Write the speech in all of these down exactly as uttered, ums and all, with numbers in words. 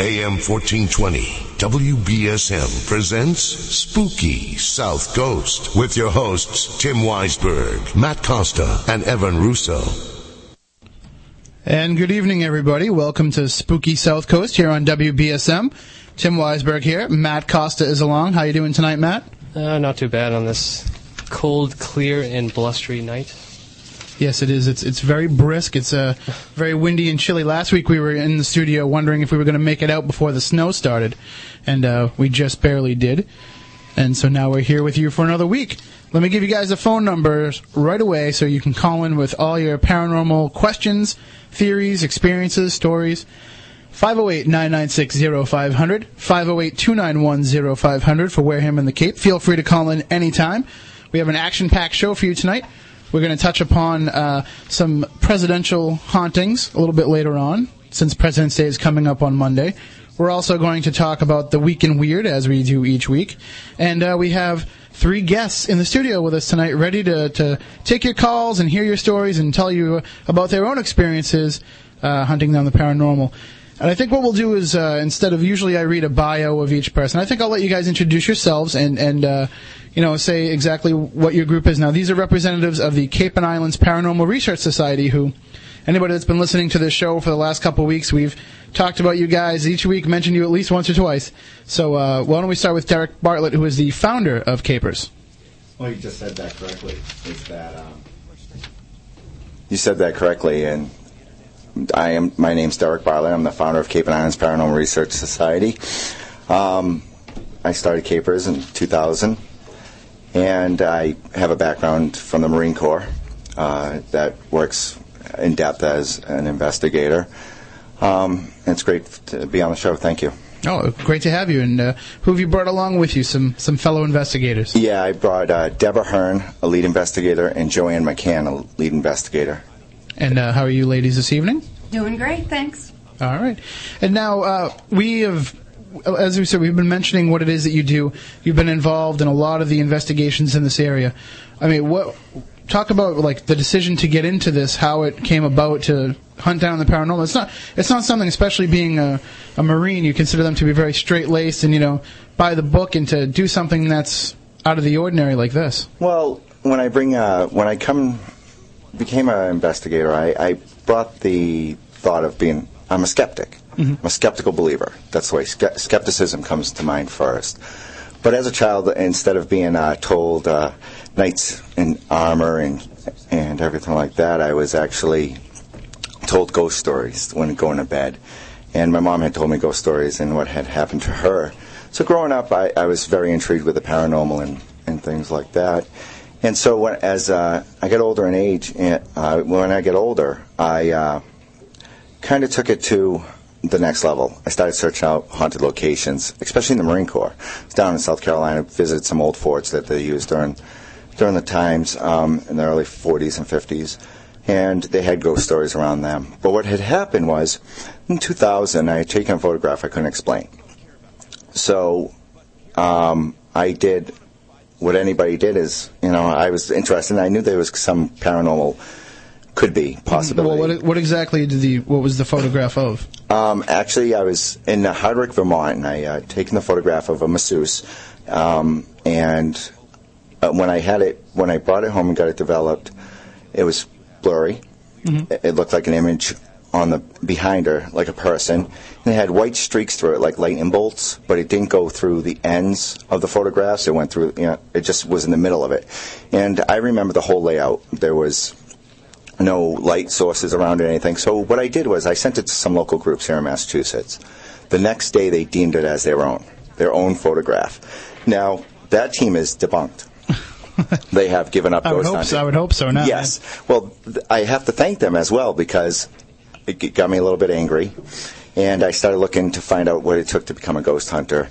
A M fourteen twenty, W B S M presents Spooky South Coast with your hosts, Tim Weisberg, Matt Costa, and Evan Russo. And good evening, everybody. Welcome to Spooky South Coast here on W B S M. Tim Weisberg here. Matt Costa is along. How you doing tonight, Matt? Uh, not too bad on this cold, clear, and blustery night. Yes, it is. It's it's very brisk. It's uh, very windy and chilly. Last week we were in the studio wondering if we were going to make it out before the snow started, and uh, we just barely did. And so now we're here with you for another week. Let me give you guys the phone numbers right away so you can call in with all your paranormal questions, theories, experiences, stories. five oh eight, nine nine six, oh five hundred, five oh eight, two nine one, oh five hundred for Wareham and the Cape. Feel free to call in anytime. We have an action-packed show for you tonight. We're going to touch upon uh, some presidential hauntings a little bit later on, since President's Day is coming up on Monday. We're also going to talk about the Week in Weird, as we do each week. And uh, we have three guests in the studio with us tonight, ready to, to take your calls and hear your stories and tell you about their own experiences uh, hunting down the paranormal. And I think what we'll do is, uh, instead of usually I read a bio of each person, I think I'll let you guys introduce yourselves and, and uh, you know, say exactly what your group is. Now, these are representatives of the Cape and Islands Paranormal Research Society, who, anybody that's been listening to this show for the last couple of weeks, we've talked about you guys each week, mentioned you at least once or twice. So uh, why don't we start with Derek Bartlett, who is the founder of CAPERS. Well, you just said that correctly. It's that, um, you said that correctly, and... I am. My name's Derek Bartlett. I'm the founder of Cape and Islands Paranormal Research Society. Um, I started CAPERS in two thousand, and I have a background from the Marine Corps uh, that works in depth as an investigator. Um, and it's great to be on the show. Thank you. Oh, great to have you. And uh, who have you brought along with you? Some some fellow investigators. Yeah, I brought uh, Deborah Hearn, a lead investigator, and Joanne McCann, a lead investigator. And uh, how are you ladies this evening? Doing great, thanks. All right. And now uh, we have, as we said, we've been mentioning what it is that you do. You've been involved in a lot of the investigations in this area. I mean, what talk about like the decision to get into this, how it came about to hunt down the paranormal. It's not it's not something, especially being a, a Marine, you consider them to be very straight-laced and, you know, by the book, and to do something that's out of the ordinary like this. Well, when I bring, uh, when I come... became an investigator, I, I brought the thought of being, I'm a skeptic. Mm-hmm. I'm a skeptical believer. That's the way ske- skepticism comes to mind first. But as a child, instead of being uh, told uh, knights in armor and and everything like that, I was actually told ghost stories when going to bed. And my mom had told me ghost stories and what had happened to her. So growing up, I, I was very intrigued with the paranormal and, and things like that. And so when, as uh, I got older in age, uh, when I get older, I uh, kind of took it to the next level. I started searching out haunted locations, especially in the Marine Corps. I was down in South Carolina, visited some old forts that they used during during the times um, in the early forties and fifties, and they had ghost stories around them. But what had happened was, in two thousand, I had taken a photograph I couldn't explain. So um, I did... what anybody did is, you know, I was interested, and I knew there was some paranormal, could be, possibility. Well, what, what exactly did the, what was the photograph of? Um, actually, I was in Hardwick, Vermont, and I had uh, taken the photograph of a masseuse, um, and uh, when I had it, when I brought it home and got it developed, it was blurry. Mm-hmm. It, it looked like an image on the, behind her, like a person, and it had white streaks through it, like lightning bolts, but it didn't go through the ends of the photographs. It went through, you know, it just was in the middle of it. And I remember the whole layout. There was no light sources around or anything. So what I did was I sent it to some local groups here in Massachusetts. The next day they deemed it as their own, their own photograph. Now, that team is debunked. They have given up ghost hunting. So, I would hope so. Now, yes. Man. Well, th- I have to thank them as well, because... it got me a little bit angry, and I started looking to find out what it took to become a ghost hunter.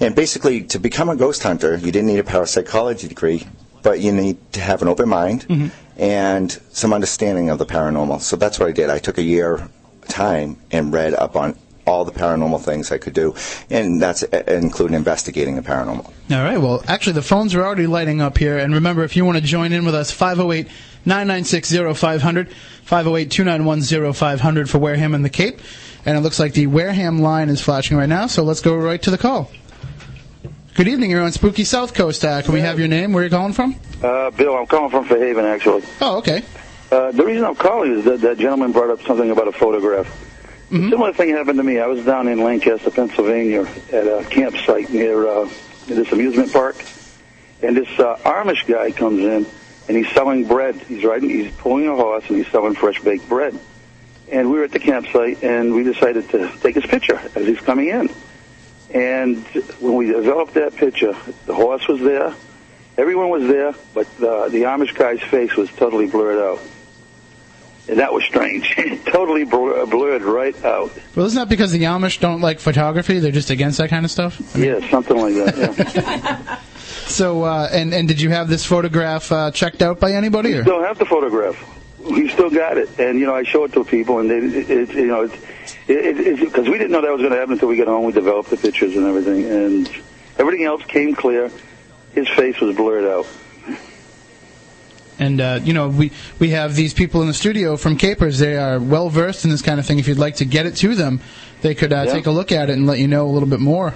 And basically, to become a ghost hunter, you didn't need a parapsychology degree, but you need to have an open mind, mm-hmm. and some understanding of the paranormal. So that's what I did. I took a year time and read up on all the paranormal things I could do, and that's including investigating the paranormal. All right. Well, actually, the phones are already lighting up here, and remember, if you want to join in with us, five oh eight nine nine six, oh five hundred, five oh eight, two nine one, oh five hundred for Wareham and the Cape. And it looks like the Wareham line is flashing right now, so let's go right to the call. Good evening, you're on Spooky South Coast. Uh, can we have your name? Where are you calling from? Uh, Bill, I'm calling from Fairhaven, actually. Oh, okay. Uh, the reason I'm calling is that that gentleman brought up something about a photograph. Mm-hmm. A similar thing happened to me. I was down in Lancaster, Pennsylvania, at a campsite near uh, this amusement park, and this uh, Amish guy comes in, and he's selling bread. He's riding, he's pulling a horse, and he's selling fresh baked bread. And we were at the campsite, and we decided to take his picture as he's coming in. And when we developed that picture, the horse was there, everyone was there, but the, the Amish guy's face was totally blurred out. And that was strange. Totally blur- blurred right out. Well, isn't that because the Amish don't like photography? They're just against that kind of stuff? I mean... Yeah, something like that, yeah. So, uh, and, and did you have this photograph uh, checked out by anybody? We still have the photograph. We still got it. And, you know, I show it to people, and, they, it, it, you know, because it, it, it, we didn't know that was going to happen until we got home. We developed the pictures and everything. And everything else came clear. His face was blurred out. And, uh, you know, we, we have these people in the studio from Capers. They are well-versed in this kind of thing. If you'd like to get it to them, they could uh, yeah. take a look at it and let you know a little bit more.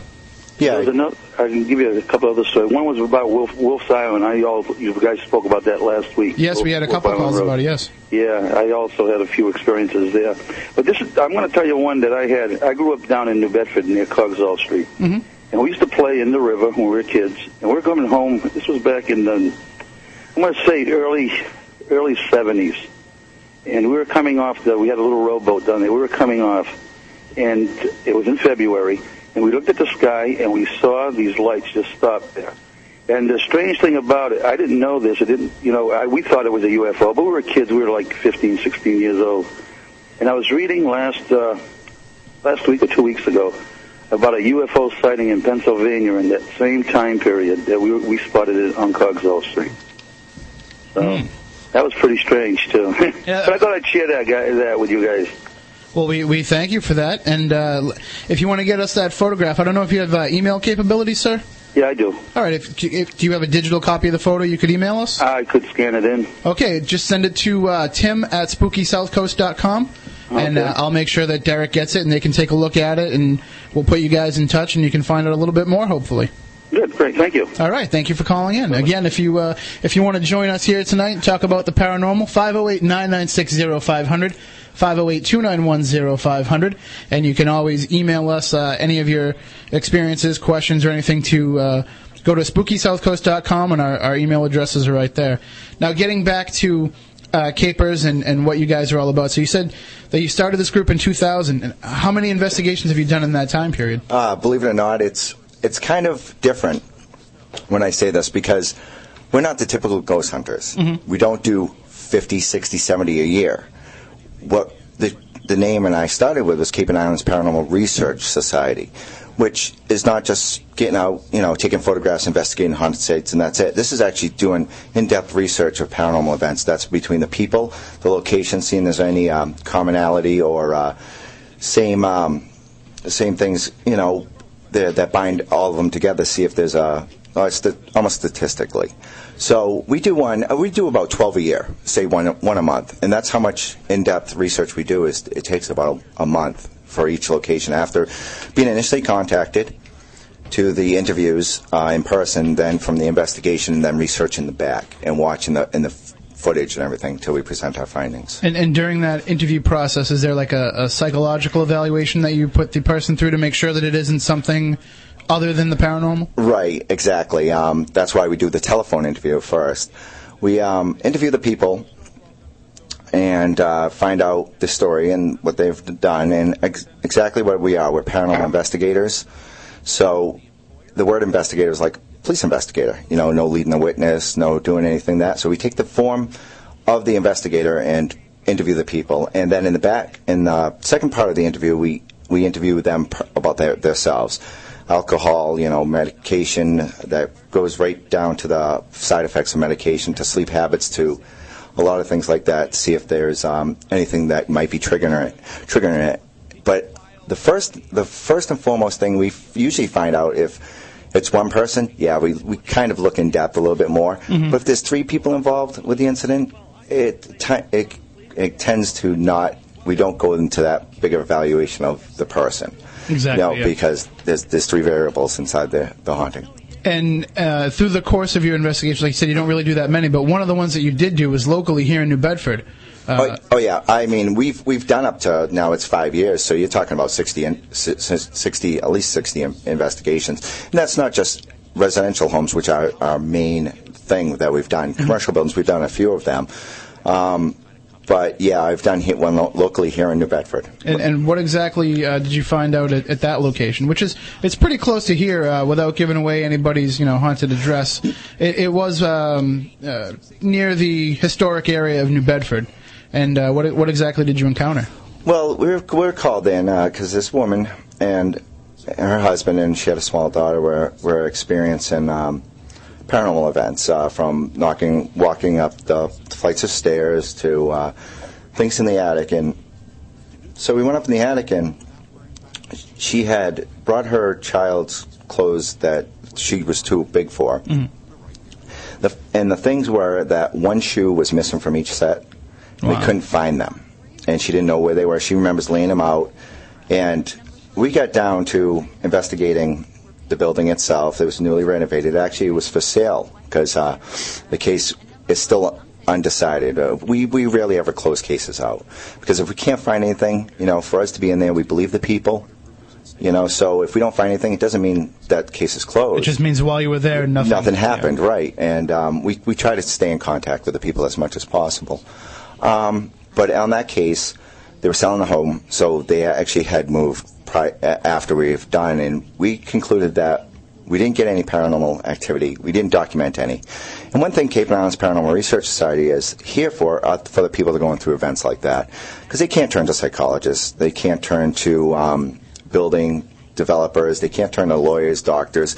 Yeah. Another, I can give you a couple other stories. One was about Wolf, Wolf's Island. I all, you guys spoke about that last week. Yes, Wolf, we had a couple calls about it, yes. Yeah, I also had a few experiences there. But this is, I'm going to tell you one that I had. I grew up down in New Bedford near Cogswell Street. Mm-hmm. And we used to play in the river when we were kids. And we were coming home. This was back in the... I'm going to say early, early seventies, and we were coming off. The, we had a little rowboat down there. We were coming off, and it was in February. And we looked at the sky, and we saw these lights just stop there. And the strange thing about it, I didn't know this. I didn't, you know, I, we thought it was a U F O, but we were kids. We were like fifteen, sixteen years old. And I was reading last uh, last week or two weeks ago about a U F O sighting in Pennsylvania in that same time period that we we spotted it on Cogswell Street. So mm. that was pretty strange, too. Yeah. But I thought I'd share that guy, that with you guys. Well, we, we thank you for that. And uh, if you want to get us that photograph, I don't know if you have uh, email capabilities, sir? Yeah, I do. All right. If, if do you have a digital copy of the photo you could email us? I could scan it in. Okay. Just send it to uh, Tim at spooky south coast dot com, okay. and uh, I'll make sure that Derek gets it, and they can take a look at it, and we'll put you guys in touch, and you can find out a little bit more, hopefully. Good, great, thank you. All right, thank you for calling in. Again, if you uh, if you want to join us here tonight and talk about the paranormal, five oh eight, nine nine six, oh five hundred, five oh eight, two nine one, oh five hundred. And you can always email us uh, any of your experiences, questions, or anything to uh, go to spooky south coast dot com, and our, our email addresses are right there. Now, getting back to uh, Capers and, and what you guys are all about. So you said that you started this group in two thousand. And how many investigations have you done in that time period? Uh, believe it or not, it's... It's kind of different when I say this because we're not the typical ghost hunters. Mm-hmm. We don't do fifty, sixty, seventy a year. What the the name and I started with was Cape and Islands Paranormal Research Society, which is not just getting out, you know, taking photographs, investigating haunted sites, and that's it. This is actually doing in-depth research of paranormal events. That's between the people, the location, seeing there's any um, commonality or uh, same um, same things, you know, that bind all of them together, see if there's a, almost statistically. So we do one, we do about twelve a year, say one one a month, and that's how much in-depth research we do. Is it takes about a month for each location. After being initially contacted to the interviews uh, in person, then from the investigation, and then researching the back and watching the in the footage and everything until we present our findings. And, and during that interview process, is there like a, a psychological evaluation that you put the person through to make sure that it isn't something other than the paranormal? Right, exactly. Um, that's why we do the telephone interview first. We um, interview the people and uh, find out the story and what they've done and ex- exactly what we are. We're paranormal investigators. So the word investigator is like police investigator, you know, no leading the witness, no doing anything that. So we take the form of the investigator and interview the people. And then in the back, in the second part of the interview, we, we interview them about their, themselves. Alcohol, you know, medication that goes right down to the side effects of medication, to sleep habits, to a lot of things like that, to see if there's um, anything that might be triggering it, triggering it. But the first, the first and foremost thing we usually find out if it's one person, yeah, we we kind of look in depth a little bit more. Mm-hmm. But if there's three people involved with the incident, it, t- it it tends to not, we don't go into that big of a valuation of the person. Exactly. You know, yeah. Because there's there's three variables inside the, the haunting. And uh, through the course of your investigation, like you said, you don't really do that many, but one of the ones that you did do was locally here in New Bedford. Uh, oh, oh, yeah. I mean, we've we've done up to now it's five years, so you're talking about sixty, in, sixty at least sixty in, investigations. And that's not just residential homes, which are our main thing that we've done. Commercial buildings, we've done a few of them. Um, but, yeah, I've done hit one lo- locally here in New Bedford. And, and what exactly uh, did you find out at, at that location? Which is, it's pretty close to here uh, without giving away anybody's, you know, haunted address. It, it was um, uh, near the historic area of New Bedford. And uh, what what exactly did you encounter? Well, we were, we were called in because uh, this woman and her husband and she had a small daughter were, were experiencing um, paranormal events uh, from knocking, walking up the flights of stairs to uh, things in the attic. And so we went up in the attic, and she had brought her child's clothes that she was too big for. Mm-hmm. The, and the things were that one shoe was missing from each set. Wow. We couldn't find them, and she didn't know where they were. She remembers laying them out, and we got down to investigating the building itself. It was newly renovated. Actually, it was for sale because uh, the case is still undecided. Uh, we, we rarely ever close cases out because if we can't find anything, you know, for us to be in there, we believe the people. You know, so if we don't find anything, it doesn't mean that case is closed. It just means while you were there, nothing, nothing happened, there. Right? And um, we we try to stay in contact with the people as much as possible. Um, but on that case, they were selling the home, so they actually had moved pri- after we've done, and we concluded that we didn't get any paranormal activity. We didn't document any. And one thing Cape and Islands Paranormal Research Society is here for are for the people that are going through events like that, because they can't turn to psychologists. They can't turn to um, building developers. They can't turn to lawyers, doctors,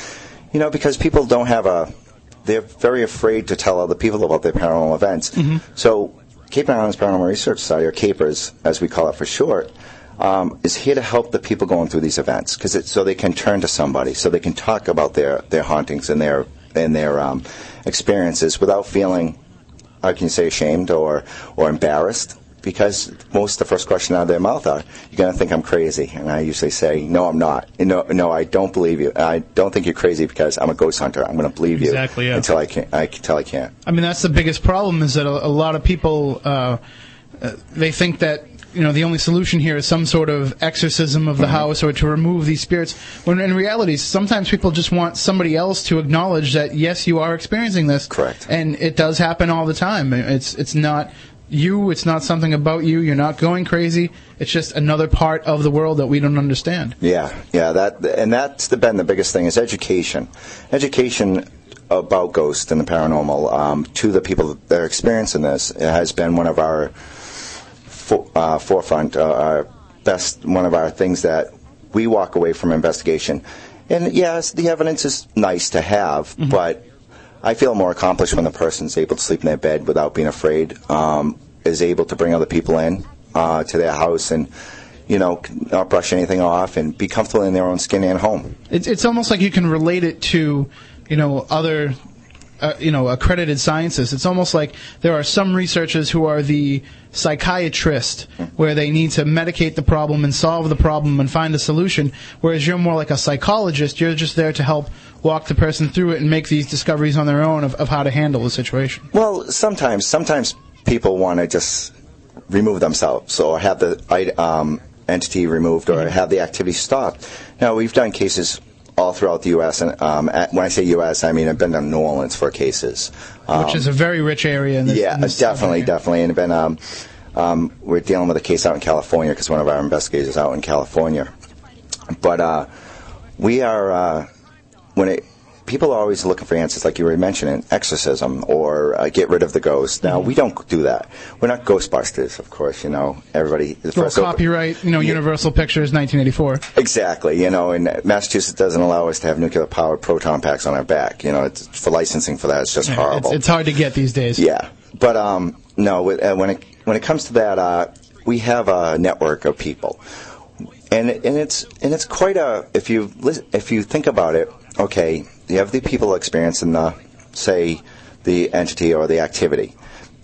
you know, because people don't have a – they're very afraid to tell other people about their paranormal events. Mm-hmm. So – Cape and Islands Paranormal Research Society, or CAPERS, as we call it for short, um, is here to help the people going through these events, cause it, so they can turn to somebody, so they can talk about their, their hauntings and their and their um, experiences without feeling, I can say, ashamed or, or embarrassed, because most of the first question out of their mouth are, "You're going to think I'm crazy," and I usually say, "No, I'm not. And no, no, I don't believe you. I don't think you're crazy because I'm a ghost hunter. I'm going to believe you exactly, yeah. until I can't. I, until I can't." I mean, that's the biggest problem is that a, a lot of people uh, uh, they think that you know the only solution here is some sort of exorcism of the mm-hmm. house or to remove these spirits. When in reality, sometimes people just want somebody else to acknowledge that yes, you are experiencing this. Correct. And it does happen all the time. It's it's not. You, it's not something about you. You're not going crazy. It's just another part of the world that we don't understand. Yeah, yeah. That and that's the, been the biggest thing is education, education about ghosts and the paranormal um, to the people that are experiencing this. It has been one of our for, uh, forefront, uh, our best, one of our things that we walk away from investigation. And yes, the evidence is nice to have, mm-hmm. but. I feel more accomplished when the person's able to sleep in their bed without being afraid, um, is able to bring other people in uh, to their house and, you know, not brush anything off and be comfortable in their own skin and home. It's, it's almost like you can relate it to, you know, other, uh, you know, accredited sciences. It's almost like there are some researchers who are the psychiatrist, where they need to medicate the problem and solve the problem and find a solution, whereas you're more like a psychologist. You're just there to help walk the person through it and make these discoveries on their own of, of how to handle the situation. Well, sometimes sometimes people want to just remove themselves or have the um, entity removed or mm-hmm. have the activity stopped. Now, we've done cases all throughout the U S, and um, at, when I say U S, I mean I've been to New Orleans for cases. Um, Which is a very rich area. In this, yeah, in this definitely, area. definitely. And been, um, um, we're dealing with a case out in California because one of our investigators is out in California. But uh, we are, uh, when it, people are always looking for answers, like you were mentioning, exorcism or uh, get rid of the ghost. Now, mm-hmm. we don't do that. We're not Ghostbusters, of course, you know. Everybody. The well, first copyright, open, you know, yeah. Universal Pictures, nineteen eighty-four. Exactly, you know, and Massachusetts doesn't allow us to have nuclear-powered proton packs on our back. You know, it's, for licensing for that, it's just horrible. It's, it's hard to get these days. Yeah. But, um, no, when it, when it comes to that, uh, we have a network of people. And and it's and it's quite a, if you if you think about it, okay, you have the people experiencing the, say, the entity or the activity.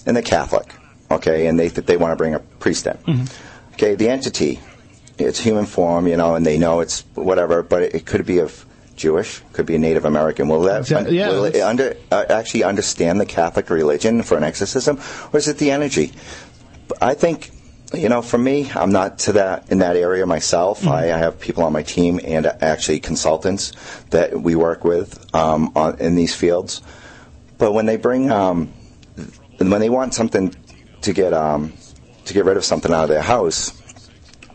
and they're Catholic, okay, and they they want to bring a priest in. Mm-hmm. Okay, the entity, it's human form, you know, and they know it's whatever, but it, it could be of Jewish, could be a Native American. Will that exactly. yeah, will it under, uh, actually understand the Catholic religion for an exorcism, or is it the energy? I think, you know, for me, I'm not to that in that area myself. Mm-hmm. I, I have people on my team and actually consultants that we work with um, on, in these fields. But when they bring, um, when they want something to get um, to get rid of something out of their house,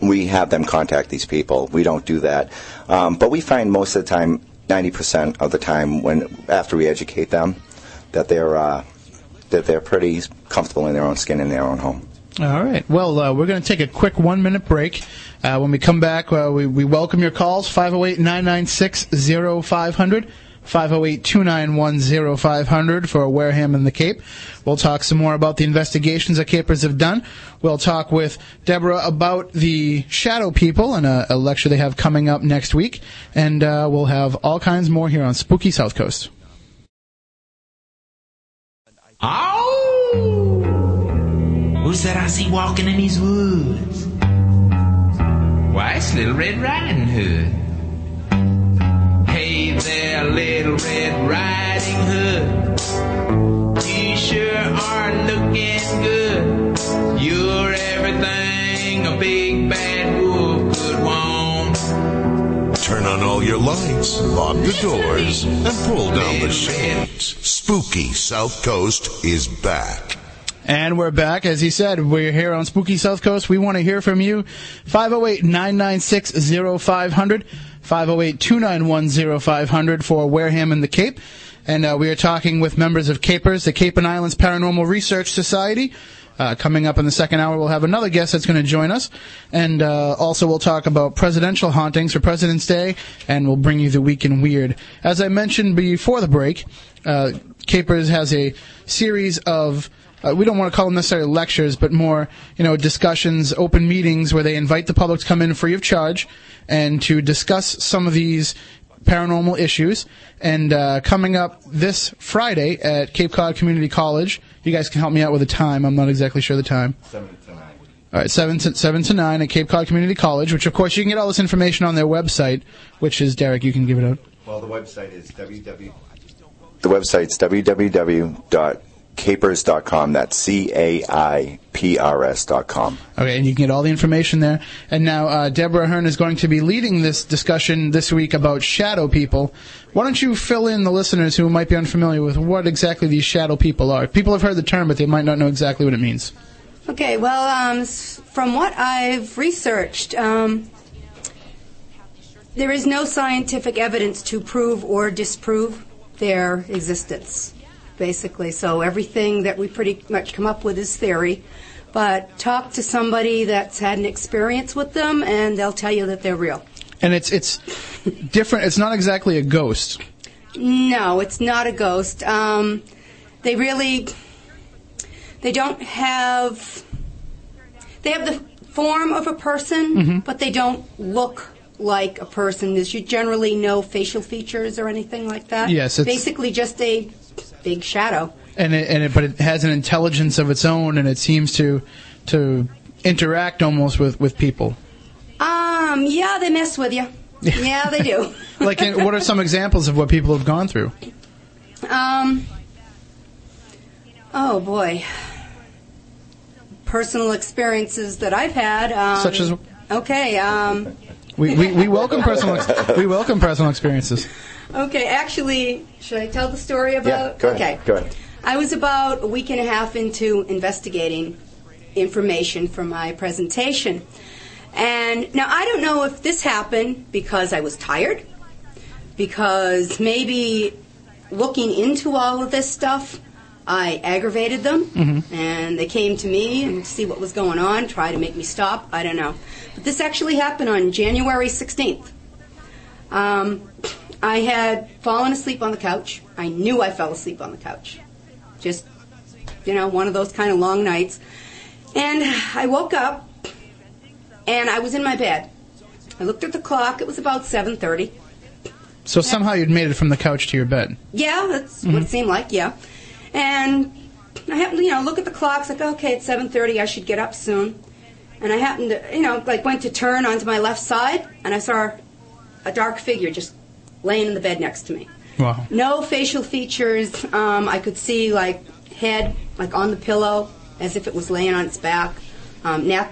we have them contact these people. We don't do that. Um, but we find most of the time, ninety percent of the time, when after we educate them, that they're uh, that they're pretty comfortable in their own skin in their own home. All right. Well, uh, we're going to take a quick one-minute break. Uh, when we come back, uh, we, we welcome your calls, five oh eight, nine nine six, oh five hundred, five oh eight, two nine one, oh five hundred for Wareham and the Cape. We'll talk some more about the investigations that Capers have done. We'll talk with Deborah about the Shadow People and a, a lecture they have coming up next week. And uh, we'll have all kinds more here on Spooky South Coast. Ow! Who's that I see walking in these woods? Why, it's Little Red Riding Hood. Hey there, Little Red Riding Hood. You sure are looking good. You're everything a big bad wolf could want. Turn on all your lights, lock the doors, and pull down the shades. Spooky South Coast is back. And we're back. As he said, we're here on Spooky South Coast. We want to hear from you. five oh eight, nine nine six, oh five hundred, five oh eight, two nine one, oh five hundred for Wareham and the Cape. And uh, we are talking with members of CAPERS, the Cape and Islands Paranormal Research Society. Uh, coming up in the second hour, we'll have another guest that's going to join us. And uh, also we'll talk about presidential hauntings for President's Day, and we'll bring you the Week in Weird. As I mentioned before the break, uh, CAPERS has a series of... Uh, we don't want to call them necessarily lectures, but more, you know, discussions, open meetings where they invite the public to come in free of charge and to discuss some of these paranormal issues. And uh, coming up this Friday at Cape Cod Community College, you guys can help me out with the time. I'm not exactly sure the time. Seven to nine. All right, seven to, seven to nine at Cape Cod Community College, which, of course, you can get all this information on their website, which is, Derek, you can give it out. Well, the website is www. The website's www. capers dot com. That's C A I P R S dot com. Okay, and you can get all the information there. And now uh, Deborah Hearn is going to be leading this discussion this week about shadow people. Why don't you fill in the listeners who might be unfamiliar with what exactly these shadow people are? People have heard the term, but they might not know exactly what it means. Okay, well, um, from what I've researched, um, there is no scientific evidence to prove or disprove their existence. Basically, so everything that we pretty much come up with is theory, but talk to somebody that's had an experience with them, and they'll tell you that they're real. And it's it's different. It's not exactly a ghost. No, it's not a ghost. Um, they really, they don't have, they have the form of a person, mm-hmm. but they don't look like a person. There's generally no facial features or anything like that. Yes, it's basically just a big shadow. And it, and it, but it has an intelligence of its own, and it seems to to interact almost with, with people. Um. Yeah, they mess with you. Yeah, they do. Like, in, what are some examples of what people have gone through? Um. Oh boy. Personal experiences that I've had. Um, Such as. Okay. Um. We, we we welcome personal ex- we welcome personal experiences. Okay, actually, should I tell the story about? Yeah, go ahead. Okay, go ahead. I was about a week and a half into investigating information for my presentation, and now I don't know if this happened because I was tired, because maybe looking into all of this stuff, I aggravated them, mm-hmm. and they came to me and see what was going on, try to make me stop. I don't know. But this actually happened on January sixteenth. Um, I had fallen asleep on the couch. I knew I fell asleep on the couch. Just, you know, one of those kind of long nights. And I woke up, and I was in my bed. I looked at the clock. It was about seven thirty. So somehow you'd made it from the couch to your bed. Yeah, that's mm-hmm. what it seemed like, yeah. And I happened to, you know, look at the clock. It's like, okay, it's seven thirty. I should get up soon. And I happened to, you know, like went to turn onto my left side, and I saw a dark figure just laying in the bed next to me. Wow. No facial features. Um, I could see, like, head, like, on the pillow, as if it was laying on its back, um, neck,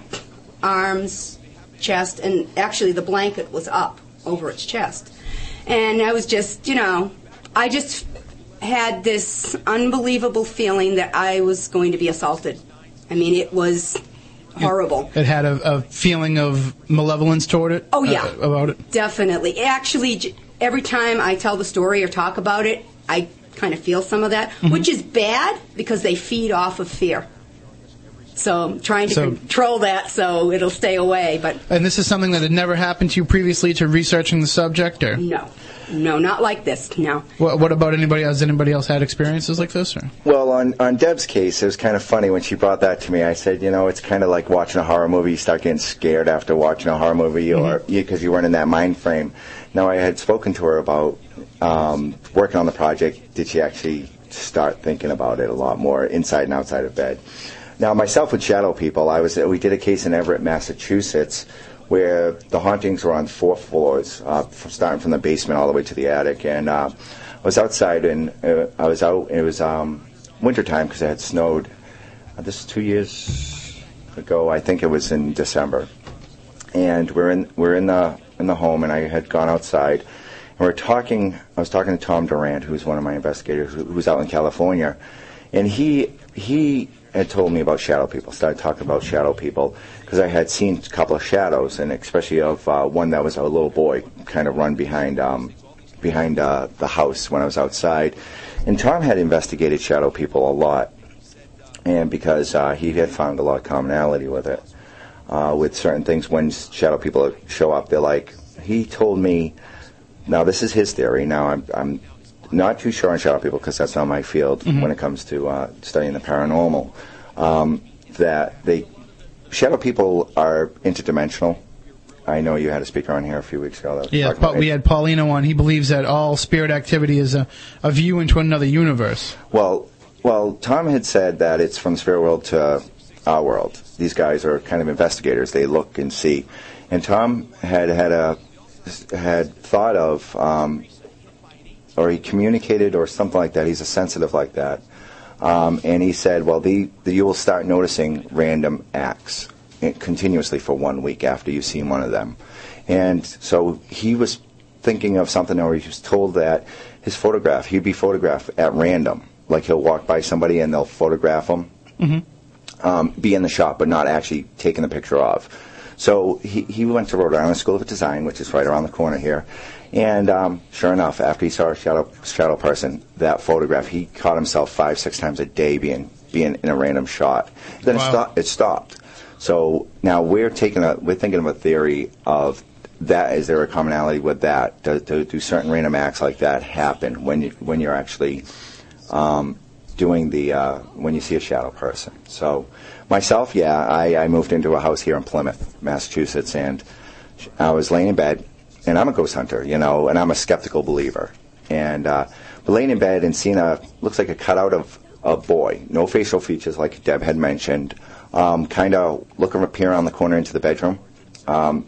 arms, chest, and actually the blanket was up over its chest. And I was just, you know, I just had this unbelievable feeling that I was going to be assaulted. I mean, it was horrible. It, it had a, a feeling of malevolence toward it? Oh, yeah. Uh, about it? Definitely. Actually, every time I tell the story or talk about it, I kind of feel some of that, mm-hmm. which is bad because they feed off of fear. So I'm trying to so, control that so it'll stay away. But and this is something that had never happened to you previously to researching the subject? Or? No. No, not like this, no. What, what about anybody else? Has anybody else had experiences like this? Or? Well, on, on Deb's case, it was kind of funny when she brought that to me. I said, you know, it's kind of like watching a horror movie. You start getting scared after watching a horror movie or because mm-hmm. you, you weren't in that mind frame. Now, I had spoken to her about um, working on the project. Did she actually start thinking about it a lot more inside and outside of bed? Now, myself with shadow people, I was we did a case in Everett, Massachusetts, where the hauntings were on four floors, uh, from starting from the basement all the way to the attic. And uh, I was outside, and uh, I was out. It was um, wintertime because it had snowed. Uh, this is two years ago, I think it was in December. And we're in we're in the in the home, and I had gone outside, and we're talking. I was talking to Tom Durant, who's one of my investigators, who, who's out in California, and he he. had told me about shadow people, started talking about shadow people, because I had seen a couple of shadows, and especially of uh, one that was a little boy kind of run behind um, behind uh, the house when I was outside. And Tom had investigated shadow people a lot, and because uh, he had found a lot of commonality with it, uh, with certain things. When shadow people show up, they're like, he told me, now this is his theory, now I'm, I'm not too sure on shadow people because that's not my field mm-hmm. when it comes to uh, studying the paranormal. Um, that they shadow people are interdimensional. I know you had a speaker on here a few weeks ago. That yeah, pa- we had Paulino on. He believes that all spirit activity is a, a view into another universe. Well, well, Tom had said that it's from the spirit world to our world. These guys are kind of investigators. They look and see. And Tom had had a had thought of. Um, or he communicated or something like that. He's a sensitive like that. Um, and he said, well, the, the you will start noticing random acts continuously for one week after you've seen one of them. And so he was thinking of something, or he was told that his photograph, he'd be photographed at random. Like he'll walk by somebody and they'll photograph him, mm-hmm. um, be in the shop but not actually taking the picture of. So he, he went to Rhode Island School of Design, which is right around the corner here. And um, sure enough, after he saw a shadow shadow person, that photograph, he caught himself five, six times a day being being in a random shot. Then wow. it, sto- it stopped. So now we're taking a we're thinking of a theory of that. Is there a commonality with that? Do, do, do certain random acts like that happen when you, when you're actually um, doing the uh, when you see a shadow person? So myself, yeah, I, I moved into a house here in Plymouth, Massachusetts, and I was laying in bed. And I'm a ghost hunter, you know, and I'm a skeptical believer. And uh, laying in bed and seeing a, looks like a cutout of a boy. No facial features like Deb had mentioned. Um, kind of looking up here around the corner into the bedroom. Um,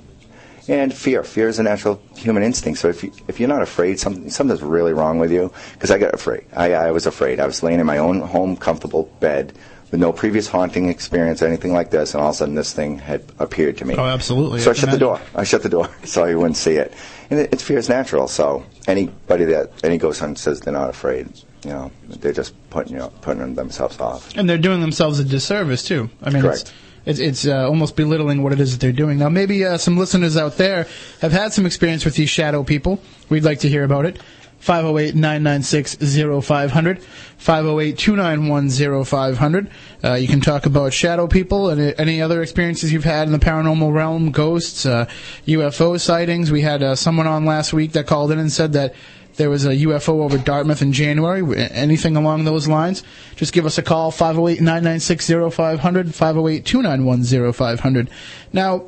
and fear. Fear is a natural human instinct. So if, you, if you're not afraid, something, something's really wrong with you. Because I got afraid. I, I was afraid. I was laying in my own home, comfortable bed with no previous haunting experience or anything like this, and all of a sudden this thing had appeared to me. Oh, absolutely. So I, I shut imagine. the door. I shut the door so you wouldn't see it. And it, it's fear is natural, so anybody that, any ghost hunter says they're not afraid, you know, they're just putting you know, putting themselves off. And they're doing themselves a disservice, too. I mean, Correct. It's, it's, it's uh, almost belittling what it is that they're doing. Now, maybe uh, some listeners out there have had some experience with these shadow people. We'd like to hear about it. five oh eight, nine nine six, oh five hundred, five oh eight, two nine one, oh five hundred. Uh, you can talk about shadow people and any other experiences you've had in the paranormal realm, ghosts, uh, U F O sightings. We had uh, someone on last week that called in and said that there was a U F O over Dartmouth in January. Anything along those lines, just give us a call, five oh eight, nine nine six, oh five hundred, five oh eight, two nine one, oh five hundred. Now,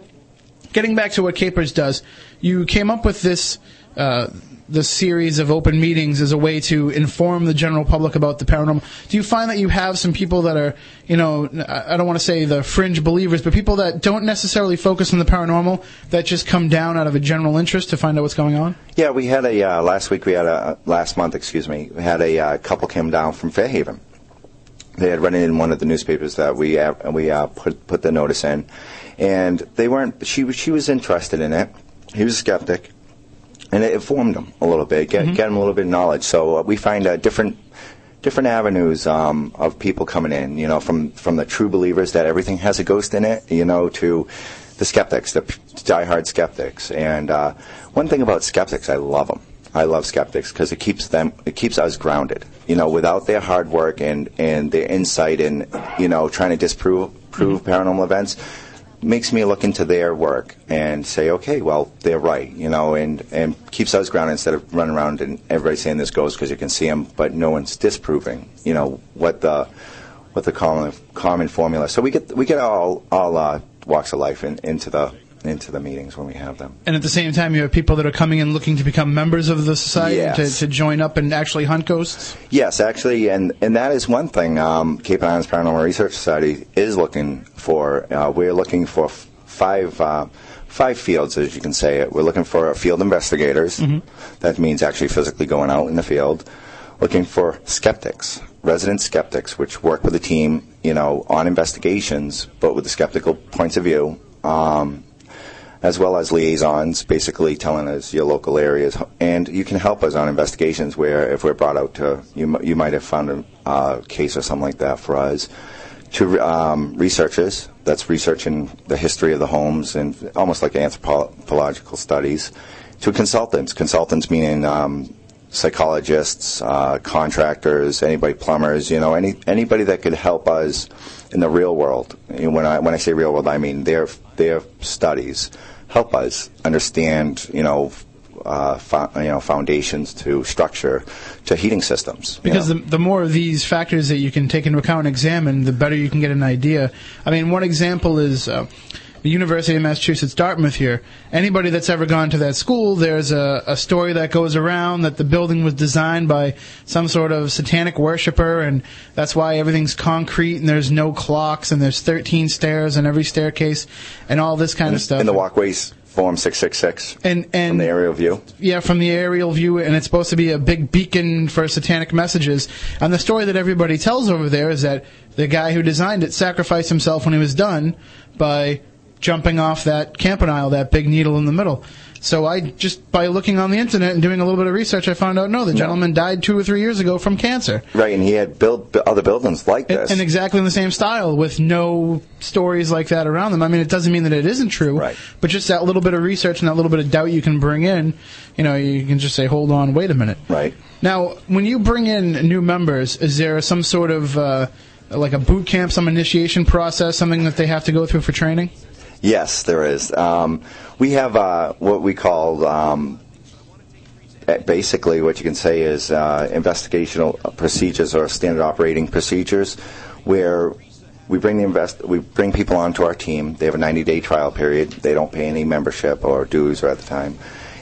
getting back to what Capers does, you came up with this uh, this series of open meetings as a way to inform the general public about the paranormal. Do you find that you have some people that are, you know, I don't want to say the fringe believers, but people that don't necessarily focus on the paranormal that just come down out of a general interest to find out what's going on? Yeah, we had a, uh, last week we had a, last month, excuse me, we had a uh, couple came down from Fairhaven. They had read it in one of the newspapers that we uh, we uh, put put the notice in, and they weren't. She was she was interested in it. He was a skeptic, and it informed him a little bit, get, mm-hmm. get him a little bit of knowledge. So uh, we find uh, different different avenues um, of people coming in. You know, from from the true believers that everything has a ghost in it. You know, to the skeptics, the diehard skeptics. And uh, one thing about skeptics, I love them. I love skeptics because it keeps them, it keeps us grounded. You know, without their hard work and, and their insight and, you know, trying to disprove prove mm-hmm. paranormal events, makes me look into their work and say, okay, well, they're right, you know, and, and keeps us grounded instead of running around and everybody saying this goes because you can see them, but no one's disproving, you know, what the what the common common formula. So we get we get all all uh, walks of life in, into the. into the meetings when we have them. And at the same time, you have people that are coming in looking to become members of the society, yes. to, to join up and actually hunt ghosts? Yes, actually, and, and that is one thing. Um, Cape and Islands Paranormal Research Society is looking for. Uh, we're looking for f- five uh, five fields, as you can say it. We're looking for field investigators. Mm-hmm. That means actually physically going out in the field. Looking for skeptics, resident skeptics, which work with a team, you know, on investigations, but with the skeptical points of view. Um as well as liaisons, basically telling us your local areas. And you can help us on investigations where if we're brought out to, you you might have found a uh, case or something like that for us, to um, researchers, that's researching the history of the homes and almost like anthropological studies, to consultants, consultants meaning um, psychologists, uh, contractors, anybody, plumbers, you know, any anybody that could help us in the real world. And when I when I say real world, I mean their their studies help us understand, you know, uh, fo- you know, foundations to structure to heating systems. Because you know? the the more of these factors that you can take into account and examine, the better you can get an idea. I mean, one example is. Uh, The University of Massachusetts, Dartmouth here. Anybody that's ever gone to that school, there's a, a story that goes around that the building was designed by some sort of satanic worshiper, and that's why everything's concrete and there's no clocks and there's thirteen stairs in every staircase and all this kind and, of stuff. And the walkways form six six six and, and, from the aerial view. Yeah, from the aerial view, and it's supposed to be a big beacon for satanic messages. And the story that everybody tells over there is that the guy who designed it sacrificed himself when he was done by jumping off that campanile, that big needle in the middle. So I just, by looking on the internet and doing a little bit of research, I found out, no, the gentleman died two or three years ago from cancer. Right, and he had built other buildings like this. And exactly in the same style, with no stories like that around them. I mean, it doesn't mean that it isn't true, right. But just that little bit of research and that little bit of doubt you can bring in, you know, you can just say, hold on, wait a minute. Right. Now, when you bring in new members, is there some sort of, uh, like a boot camp, some initiation process, something that they have to go through for training? Yes, there is. Um, we have uh, what we call, um, basically what you can say is uh, investigational procedures or standard operating procedures, where we bring the invest- we bring people onto our team. They have a ninety-day trial period. They don't pay any membership or dues at the time,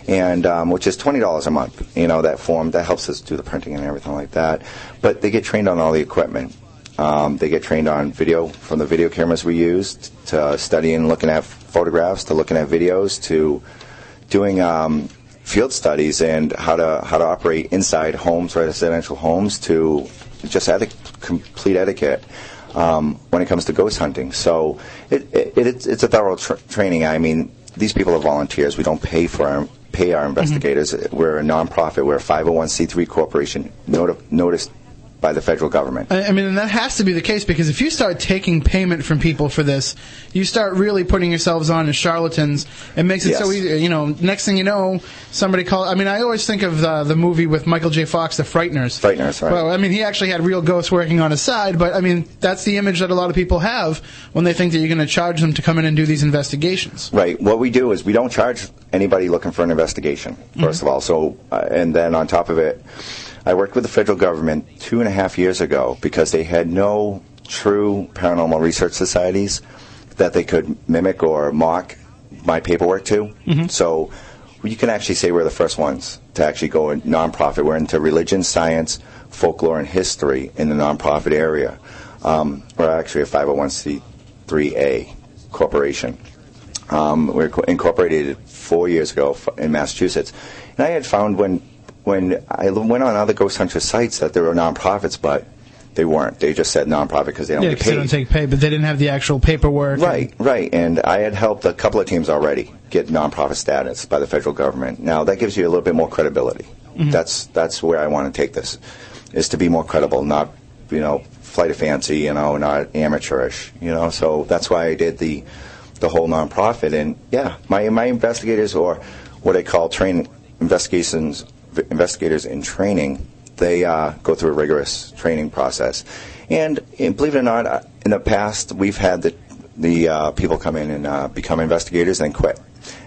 and um, which is twenty dollars a month. You know, that form, that helps us do the printing and everything like that. But they get trained on all the equipment. Um, they get trained on video, from the video cameras we used, to studying, looking at photographs, to looking at videos, to doing um, field studies and how to how to operate inside homes, residential homes, to just eti- complete etiquette um, when it comes to ghost hunting. So it, it, it's, it's a thorough tra- training. I mean, these people are volunteers. We don't pay for our, pay our investigators. Mm-hmm. We're a nonprofit. We're a five oh one c three corporation. Not- notice. By the federal government. I mean, and that has to be the case, because if you start taking payment from people for this, you start really putting yourselves on as charlatans. It makes it yes. so easy. You know, next thing you know, somebody called. I mean, I always think of the, the movie with Michael J. Fox, The Frighteners. Frighteners, right. Well, I mean, he actually had real ghosts working on his side, but, I mean, that's the image that a lot of people have when they think that you're going to charge them to come in and do these investigations. Right. What we do is we don't charge anybody looking for an investigation, first mm-hmm. of all. So, uh, and then on top of it, I worked with the federal government two and a half years ago because they had no true paranormal research societies that they could mimic or mock my paperwork to. Mm-hmm. So you can actually say we're the first ones to actually go in nonprofit. We're into religion, science, folklore, and history in the nonprofit area. Um, we're actually a five oh one c three A corporation. Um, we were incorporated four years ago in Massachusetts. And I had found when when I went on other ghost hunter sites that there were nonprofits, but they weren't. They just said nonprofit because they don't yeah, get paid. They don't take pay, but they didn't have the actual paperwork. Right, and- right. And I had helped a couple of teams already get nonprofit status by the federal government. Now, that gives you a little bit more credibility. Mm-hmm. That's that's where I want to take this, is to be more credible, not, you know, flight of fancy, you know, not amateurish, you know. So that's why I did the the whole nonprofit. And yeah, my my investigators, or what I call train investigations investigators in training, they uh, go through a rigorous training process. And, and believe it or not, in the past we've had the the uh, people come in and uh, become investigators and quit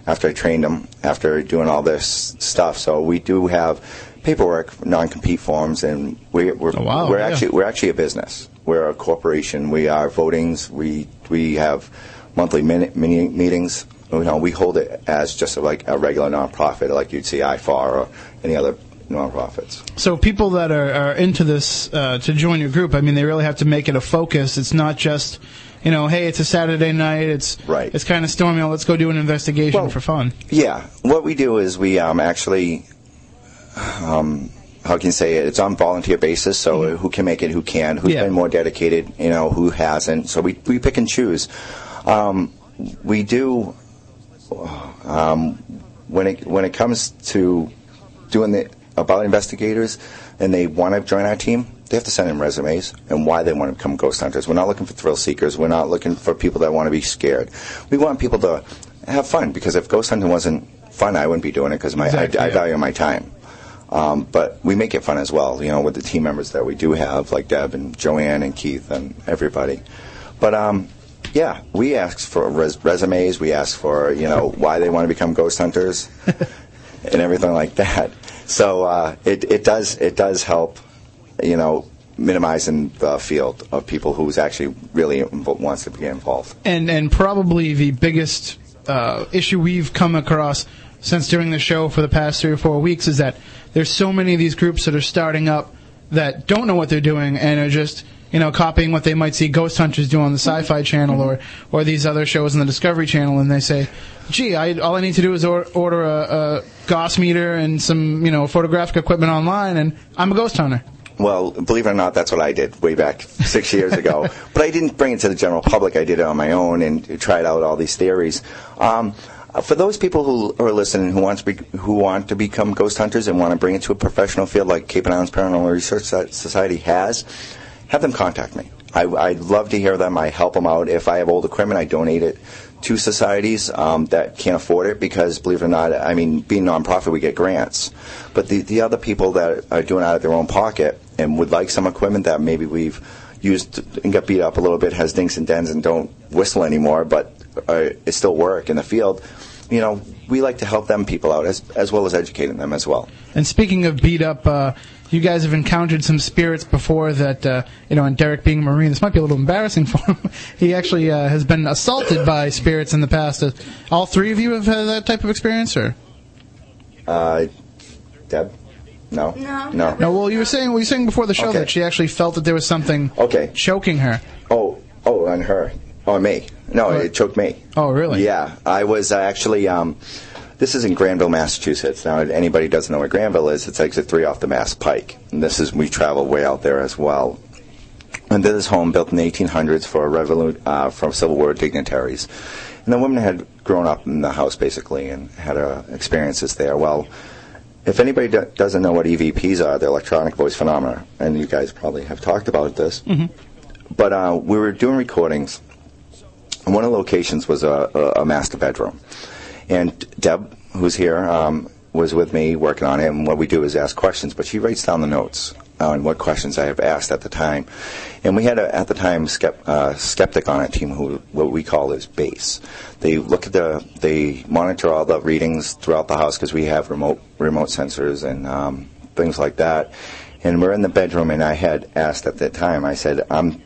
after I trained them, after doing all this stuff. So we do have paperwork, non-compete forms, and we, we're oh, wow, we're yeah. actually we're actually a business. We're a corporation. We are votings. We we have monthly mini, mini meetings. You know, we hold it as just like a regular nonprofit, like you'd see I F A R or any other nonprofits. So people that are, are into this uh, to join your group, I mean, they really have to make it a focus. It's not just, you know, hey, it's a Saturday night. It's right. It's kind of stormy. Let's go do an investigation well, for fun. Yeah. What we do is we um, actually, um, how can you say it? It's on volunteer basis. So mm-hmm. who can make it? Who can? Who's yeah. been more dedicated? You know, who hasn't? So we we pick and choose. Um, we do um, when it when it comes to doing the about investigators, and they want to join our team, they have to send in resumes and why they want to become ghost hunters. We're not looking for thrill seekers. We're not looking for people that want to be scared. We want people to have fun, because if ghost hunting wasn't fun, I wouldn't be doing it, because my exactly, I, I yeah. value my time. Um, but we make it fun as well, you know, with the team members that we do have, like Deb and Joanne and Keith and everybody. But, um, yeah, we ask for res- resumes. We ask for, you know, why they want to become ghost hunters and everything like that. So uh, it it does it does help, you know, minimizing the field of people who's actually really wants to get involved. And and probably the biggest uh, issue we've come across since doing the show for the past three or four weeks is that there's so many of these groups that are starting up that don't know what they're doing and are just, you know, copying what they might see ghost hunters do on the Sci-Fi Channel or, or these other shows on the Discovery Channel, and they say, gee, I, all I need to do is or, order a, a Gauss meter and some, you know, photographic equipment online, and I'm a ghost hunter. Well, believe it or not, that's what I did way back six years ago. But I didn't bring it to the general public. I did it on my own and tried out all these theories. Um, for those people who are listening who want to be, who want to become ghost hunters and want to bring it to a professional field like Cape and Islands Paranormal Research Society has, have them contact me. I, I'd love to hear them. I help them out. If I have old equipment, I donate it to societies um, that can't afford it, because, believe it or not, I mean, being nonprofit, we get grants. But the, the other people that are doing it out of their own pocket and would like some equipment that maybe we've used and got beat up a little bit, has dinks and dents and don't whistle anymore, but uh, it still work in the field, you know, we like to help them people out as as well as educating them as well. And speaking of beat up, uh, you guys have encountered some spirits before that, uh, you know, and Derek being a Marine, this might be a little embarrassing for him. He actually uh, has been assaulted by spirits in the past. Uh, all three of you have had that type of experience, or? Uh, Deb? No. No. No. No, well, you were saying, well, you were saying before the show okay. that she actually felt that there was something okay. choking her. Oh, oh, on her. Oh, me. No, oh. It choked me. Oh, really? Yeah. I was actually, um, this is in Granville, Massachusetts. Now, if anybody doesn't know where Granville is, it's exit three off the Mass Pike. And this is, we travel way out there as well. And this is home built in the eighteen hundreds for a revolut, uh, from Civil War dignitaries. And the woman had grown up in the house, basically, and had uh, experiences there. Well, if anybody do- doesn't know what E V Ps are, they're electronic voice phenomena, and you guys probably have talked about this. Mm-hmm. But uh, we were doing recordings. And one of the locations was a, a master bedroom. And Deb, who's here, um, was with me working on it. And what we do is ask questions. But she writes down the notes on what questions I have asked at the time. And we had, a, at the time, skept, uh, skeptic on our team who what we call is base. They look at the, they monitor all the readings throughout the house, because we have remote remote sensors and um, things like that. And we're in the bedroom, and I had asked at the time, I said, I'm...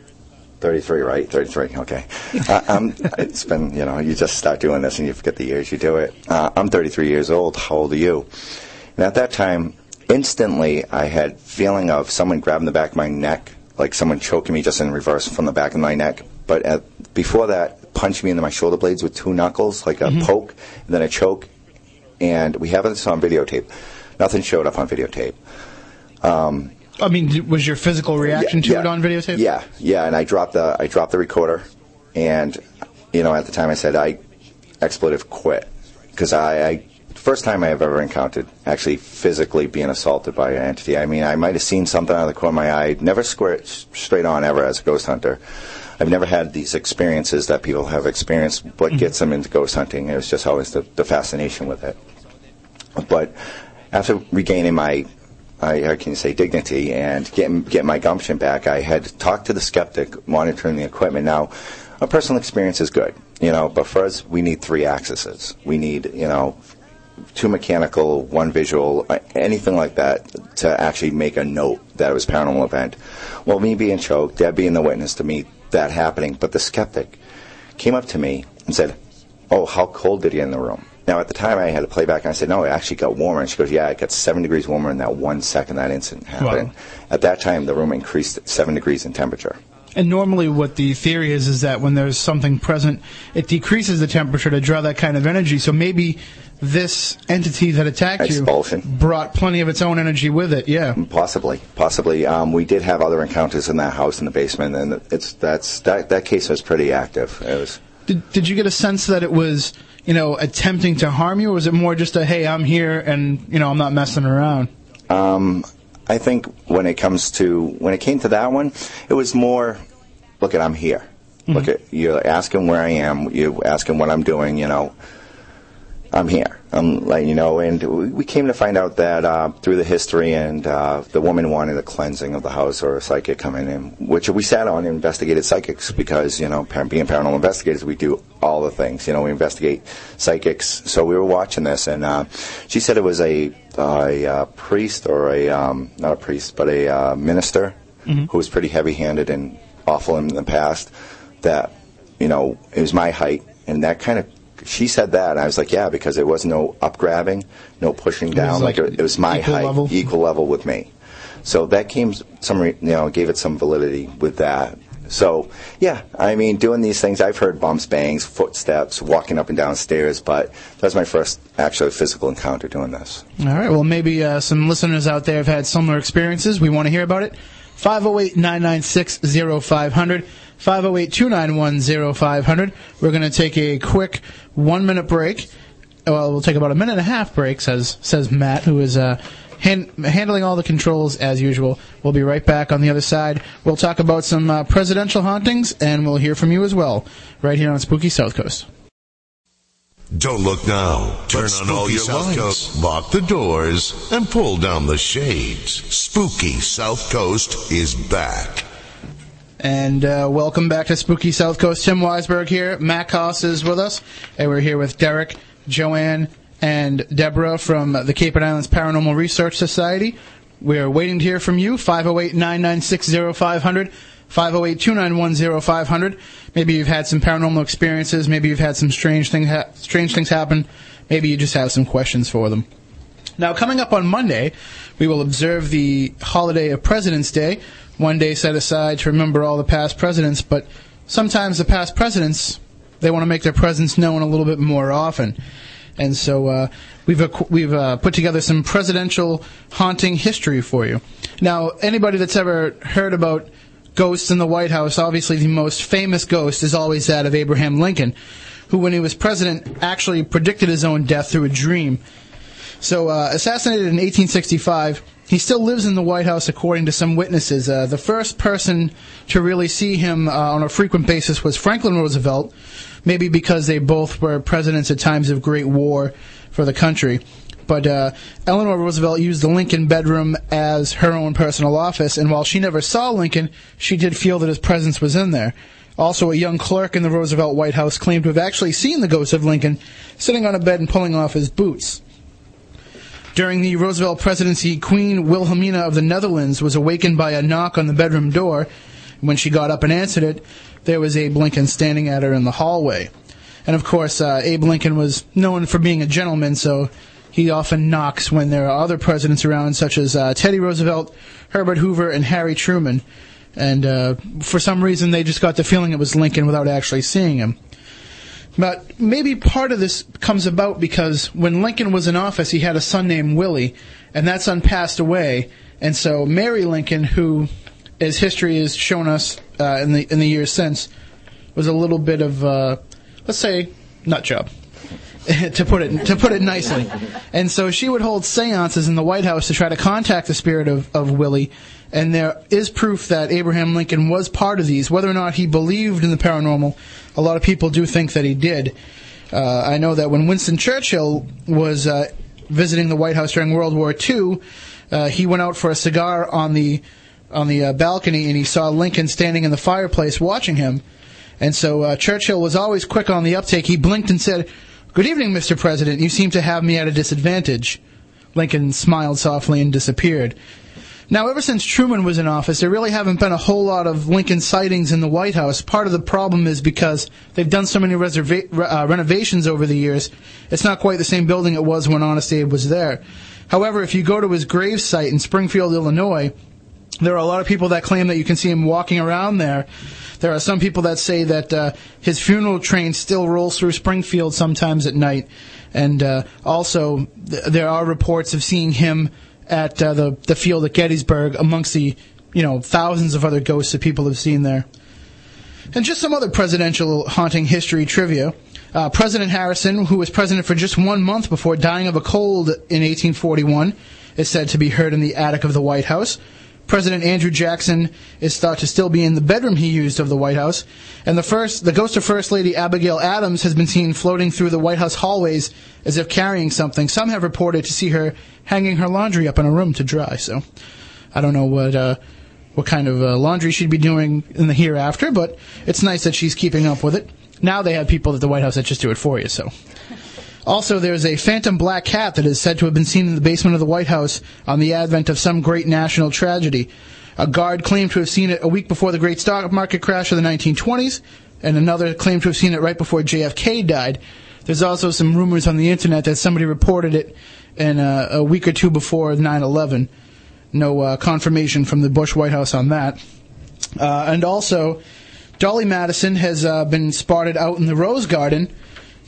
thirty-three, right? thirty-three, okay. Uh, um, it's been, you know, you just start doing this and you forget the years you do it. Uh, I'm thirty-three years old. How old are you? And at that time, instantly I had feeling of someone grabbing the back of my neck, like someone choking me just in reverse from the back of my neck. But at, before that, punched me into my shoulder blades with two knuckles, like a mm-hmm. poke, and then a choke. And we have this on videotape. Nothing showed up on videotape. Um, I mean, was your physical reaction yeah, to yeah, it on videotape? Yeah, yeah. And I dropped the I dropped the recorder, and you know, at the time I said I expletive quit because I, I first time I have ever encountered actually physically being assaulted by an entity. I mean, I might have seen something out of the corner of my eye. Never square straight on ever as a ghost hunter. I've never had these experiences that people have experienced. What mm-hmm. gets them into ghost hunting? It was just always the, the fascination with it. But after regaining my I, I can say dignity and getting get my gumption back, I had talked to the skeptic monitoring the equipment. Now, a personal experience is good, you know, but for us, we need three axes. We need, you know, two mechanical, one visual, anything like that to actually make a note that it was a paranormal event. Well, me being choked, Deb being the witness to me, that happening, but the skeptic came up to me and said, "Oh, how cold did you in the room?" Now, at the time, I had a playback, and I said, "No, it actually got warmer." And she goes, "Yeah, it got seven degrees warmer in that one second that incident happened." Wow. At that time, the room increased seven degrees in temperature. And normally what the theory is is that when there's something present, it decreases the temperature to draw that kind of energy. So maybe this entity that attacked Expulsion. you brought plenty of its own energy with it, yeah. Possibly. Possibly. Um, we did have other encounters in that house in the basement, and it's that's that, that case was pretty active. It was. Did, did you get a sense that it was, you know, attempting to harm you, or was it more just a, hey, I'm here and, you know, I'm not messing around? Um, I think when it comes to, when it came to that one, it was more, look at, I'm here. Mm-hmm. Look at, you're asking where I am, you're asking what I'm doing, you know, I'm here. I'm letting you know, and we came to find out that uh, through the history and uh, the woman wanted a cleansing of the house or a psychic coming in, which we sat on and investigated psychics because, you know, being paranormal investigators, we do all the things. You know, we investigate psychics. So we were watching this, and uh, she said it was a, a, a priest or a, um, not a priest, but a uh, minister mm-hmm. who was pretty heavy-handed and awful in the past that, you know, it was my height, and that kind of she said that, and I was like, yeah, because there was no up-grabbing, no pushing down. It was, like like, it, it was my equal height, level. equal level with me. So that came some, you know, gave it some validity with that. So, yeah, I mean, doing these things, I've heard bumps, bangs, footsteps, walking up and down stairs, but that's my first actual physical encounter doing this. All right, well, maybe uh, some listeners out there have had similar experiences. We want to hear about it. five oh eight, nine nine six, oh five hundred. five oh eight, two nine one, oh five hundred. We're going to take a quick one-minute break. Well, we'll take about a minute and a half break, says says Matt, who is uh, hand, handling all the controls as usual. We'll be right back on the other side. We'll talk about some uh, presidential hauntings, and we'll hear from you as well, right here on Spooky South Coast. Don't look now. Turn on all your lights, lock the doors, and pull down the shades. Spooky South Coast is back. And uh, welcome back to Spooky South Coast. Tim Weisberg here. Matt Koss is with us. And we're here with Derek, Joanne, and Deborah from the Cape and Islands Paranormal Research Society. We're waiting to hear from you. five oh eight, nine nine six, oh five hundred. five oh eight, two nine one, oh five hundred. Maybe you've had some paranormal experiences. Maybe you've had some strange, thing ha- strange things happen. Maybe you just have some questions for them. Now, coming up on Monday, we will observe the holiday of President's Day, one day set aside to remember all the past presidents, but sometimes the past presidents, they want to make their presence known a little bit more often. And so uh, we've uh, we've uh, put together some presidential haunting history for you. Now, anybody that's ever heard about ghosts in the White House, obviously the most famous ghost is always that of Abraham Lincoln, who, when he was president, actually predicted his own death through a dream. So, uh, assassinated in eighteen sixty-five, he still lives in the White House, according to some witnesses. Uh, the first person to really see him uh, on a frequent basis was Franklin Roosevelt, maybe because they both were presidents at times of great war for the country. But uh, Eleanor Roosevelt used the Lincoln bedroom as her own personal office, and while she never saw Lincoln, she did feel that his presence was in there. Also, a young clerk in the Roosevelt White House claimed to have actually seen the ghost of Lincoln sitting on a bed and pulling off his boots. During the Roosevelt presidency, Queen Wilhelmina of the Netherlands was awakened by a knock on the bedroom door, When she got up and answered it, there was Abe Lincoln standing at her in the hallway. And, of course, uh, Abe Lincoln was known for being a gentleman, so he often knocks when there are other presidents around, such as uh, Teddy Roosevelt, Herbert Hoover, and Harry Truman. And uh, for some reason, they just got the feeling it was Lincoln without actually seeing him. But maybe part of this comes about because when Lincoln was in office, he had a son named Willie, and that son passed away. And so Mary Lincoln, who, as history has shown us uh, in the in the years since, was a little bit of, uh, let's say, nut job, to put it to put it nicely. And so she would hold seances in the White House to try to contact the spirit of, of Willie. And there is proof that Abraham Lincoln was part of these. Whether or not he believed in the paranormal, a lot of people do think that he did. Uh, I know that when Winston Churchill was uh, visiting the White House during World War Two, uh, he went out for a cigar on the on the uh, balcony, and he saw Lincoln standing in the fireplace watching him. And so uh, Churchill was always quick on the uptake. He blinked and said, "Good evening, Mister President. You seem to have me at a disadvantage." Lincoln smiled softly and disappeared. Now, ever since Truman was in office, there really haven't been a whole lot of Lincoln sightings in the White House. Part of the problem is because they've done so many reserva- uh, renovations over the years, it's not quite the same building it was when Honest Abe was there. However, if you go to his grave site in Springfield, Illinois, there are a lot of people that claim that you can see him walking around there. There are some people that say that uh, his funeral train still rolls through Springfield sometimes at night. And uh, also, th- there are reports of seeing him at uh, the the field at Gettysburg, amongst the, you know, thousands of other ghosts that people have seen there. And just some other presidential haunting history trivia. Uh, President Harrison, who was president for just one month before dying of a cold in eighteen forty-one, is said to be heard in the attic of the White House. President Andrew Jackson is thought to still be in the bedroom he used of the White House. And the first the ghost of First Lady Abigail Adams has been seen floating through the White House hallways as if carrying something. Some have reported to see her hanging her laundry up in a room to dry. So I don't know what uh, what kind of uh, laundry she'd be doing in the hereafter, but it's nice that she's keeping up with it. Now they have people at the White House that just do it for you. So also, there's a phantom black cat that is said to have been seen in the basement of the White House on the advent of some great national tragedy. A guard claimed to have seen it a week before the great stock market crash of the nineteen twenties, and another claimed to have seen it right before J F K died. There's also some rumors on the internet that somebody reported it in uh, a week or two before nine eleven. No uh, confirmation from the Bush White House on that. Uh, and also, Dolly Madison has uh, been spotted out in the Rose Garden,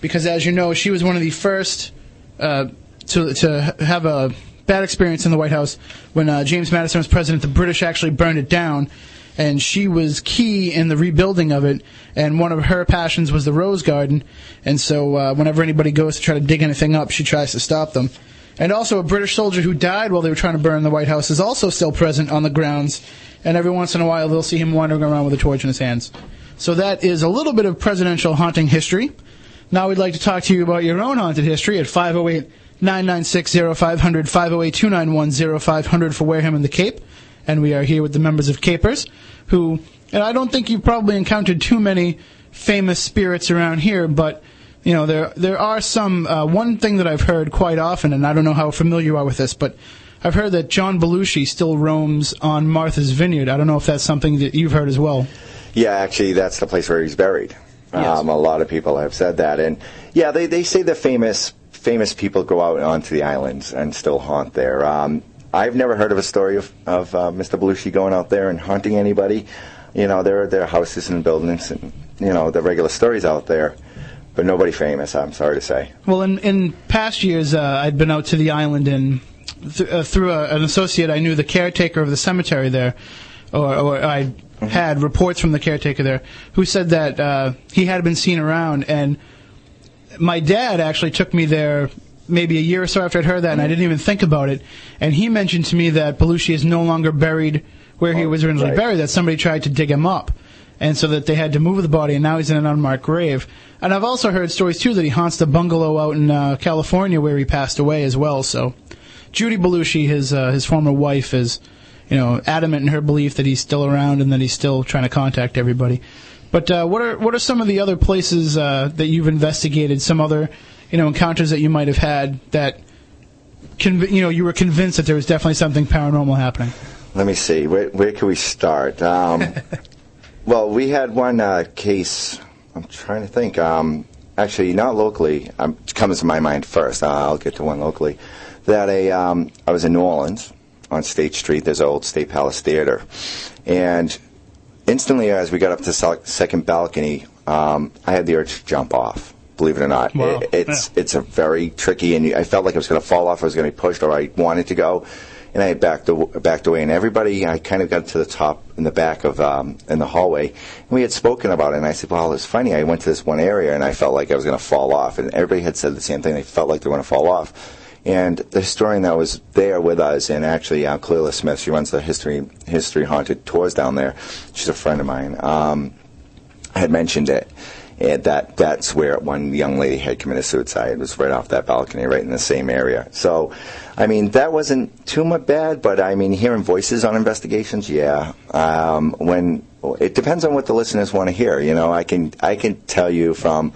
because, as you know, she was one of the first uh, to to have a bad experience in the White House. When uh, James Madison was president, the British actually burned it down, and she was key in the rebuilding of it, and one of her passions was the Rose Garden, and so uh, whenever anybody goes to try to dig anything up, she tries to stop them. And also, a British soldier who died while they were trying to burn the White House is also still present on the grounds, and every once in a while they'll see him wandering around with a torch in his hands. So that is a little bit of presidential haunting history. Now we'd like to talk to you about your own haunted history at five oh eight, nine nine six, oh five hundred, five oh eight, two nine one, oh five hundred for Wareham and the Cape. And we are here with the members of CAPERS, who, and I don't think you've probably encountered too many famous spirits around here, but, you know, there there are some. Uh, one thing that I've heard quite often, and I don't know how familiar you are with this, but I've heard that John Belushi still roams on Martha's Vineyard. I don't know if that's something that you've heard as well. Yeah, actually, that's the place where he's buried. Yes. Um, a lot of people have said that, and yeah, they, they say the famous famous people go out onto the islands and still haunt there. Um, I've never heard of a story of, of uh, Mister Belushi going out there and haunting anybody. You know, there are there are houses and buildings, and you know the regular stories out there, but nobody famous. I'm sorry to say. Well, in in past years, uh, I'd been out to the island, and th- uh, through a, an associate, I knew the caretaker of the cemetery there, or, or I. Mm-hmm. Had reports from the caretaker there who said that uh, he had been seen around. And my dad actually took me there maybe a year or so after I'd heard that, mm-hmm. and I didn't even think about it. And he mentioned to me that Belushi is no longer buried where oh, he was originally right. buried, that somebody tried to dig him up, and so that they had to move the body, and now he's in an unmarked grave. And I've also heard stories, too, that he haunts the bungalow out in uh, California where he passed away as well. So Judy Belushi, his, uh, his former wife, is... you know, adamant in her belief that he's still around and that he's still trying to contact everybody. But uh, what are what are some of the other places uh, that you've investigated? Some other, you know, encounters that you might have had that, conv- you know, you were convinced that there was definitely something paranormal happening. Let me see. Where where can we start? Um, Well, we had one uh, case, I'm trying to think, um, actually not locally, um, it comes to my mind first, uh, I'll get to one locally, that a, um, I was in New Orleans on State Street, there's an old State Palace Theater, and instantly as we got up to the second balcony, um, I had the urge to jump off. Believe it or not, wow. it, it's yeah. it's a very tricky, and I felt like I was going to fall off, I was going to be pushed, or I wanted to go, and I backed backed away, and everybody, I kind of got to the top in the back of, um, in the hallway, and we had spoken about it, and I said, well, it's funny, I went to this one area, and I felt like I was going to fall off, and everybody had said the same thing, they felt like they were going to fall off, and the historian that was there with us, and actually uh, Clelia Smith, she runs the History History Haunted Tours down there, she's a friend of mine, um, had mentioned it. And that, that's where one young lady had committed suicide. It was right off that balcony, right in the same area. So, I mean, that wasn't too much bad, but, I mean, hearing voices on investigations, yeah. Um, when it depends on what the listeners want to hear. You know, I can I can tell you from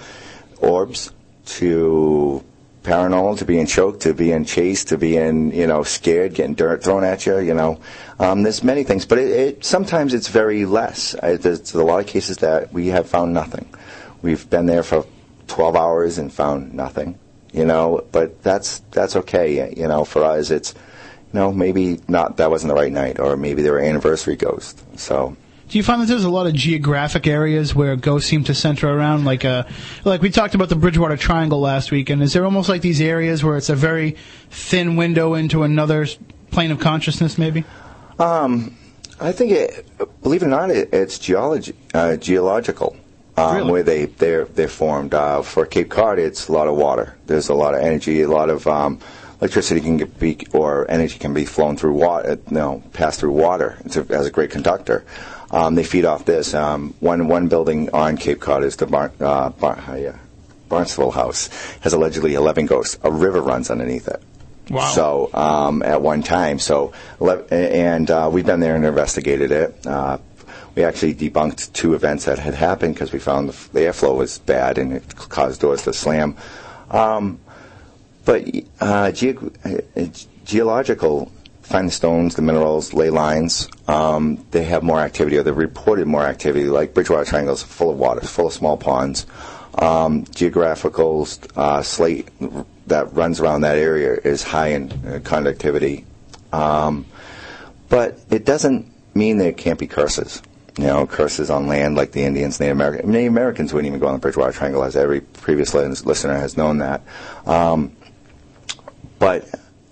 orbs to paranormal to being choked to being chased to being, you know, scared, getting dirt thrown at you, you know. Um, there's many things, but it, it sometimes it's very less. I, there's a lot of cases that we have found nothing. We've been there for twelve hours and found nothing, you know, but that's that's okay, you know, for us it's, you know, maybe not, that wasn't the right night, or maybe they were anniversary ghosts, so. Do you find that there's a lot of geographic areas where ghosts seem to center around, like uh, like we talked about the Bridgewater Triangle last week, and is there almost like these areas where it's a very thin window into another plane of consciousness, maybe? Um, I think, it, believe it or not, it, it's geology, uh, geological. Um, really? Where they, they're, they're formed. Uh, for Cape Cod, it's a lot of water. There's a lot of energy, a lot of um, electricity can get be, or energy can be flown through water, no, pass through water. It's a, as a great conductor. Um, they feed off this. Um, one one building on Cape Cod is the Barn, uh, Bar, uh, yeah, Barnstable House. Has allegedly eleven ghosts. A river runs underneath it. Wow. So um, at one time. So and uh, we've been there and investigated it. Uh, We actually debunked two events that had happened because we found the, the airflow was bad and it caused doors to slam. Um, but uh, ge- uh, geological, find the stones, the minerals, ley lines, um, they have more activity, or they reported more activity, like Bridgewater Triangles full of water, full of small ponds. Um, geographical uh, slate that runs around that area is high in uh, conductivity. Um, but it doesn't mean there can't be curses. You know, curses on land like the Indians, Native Americans. Native Americans wouldn't even go on the Bridgewater Triangle, as every previous listener has known that. Um, but,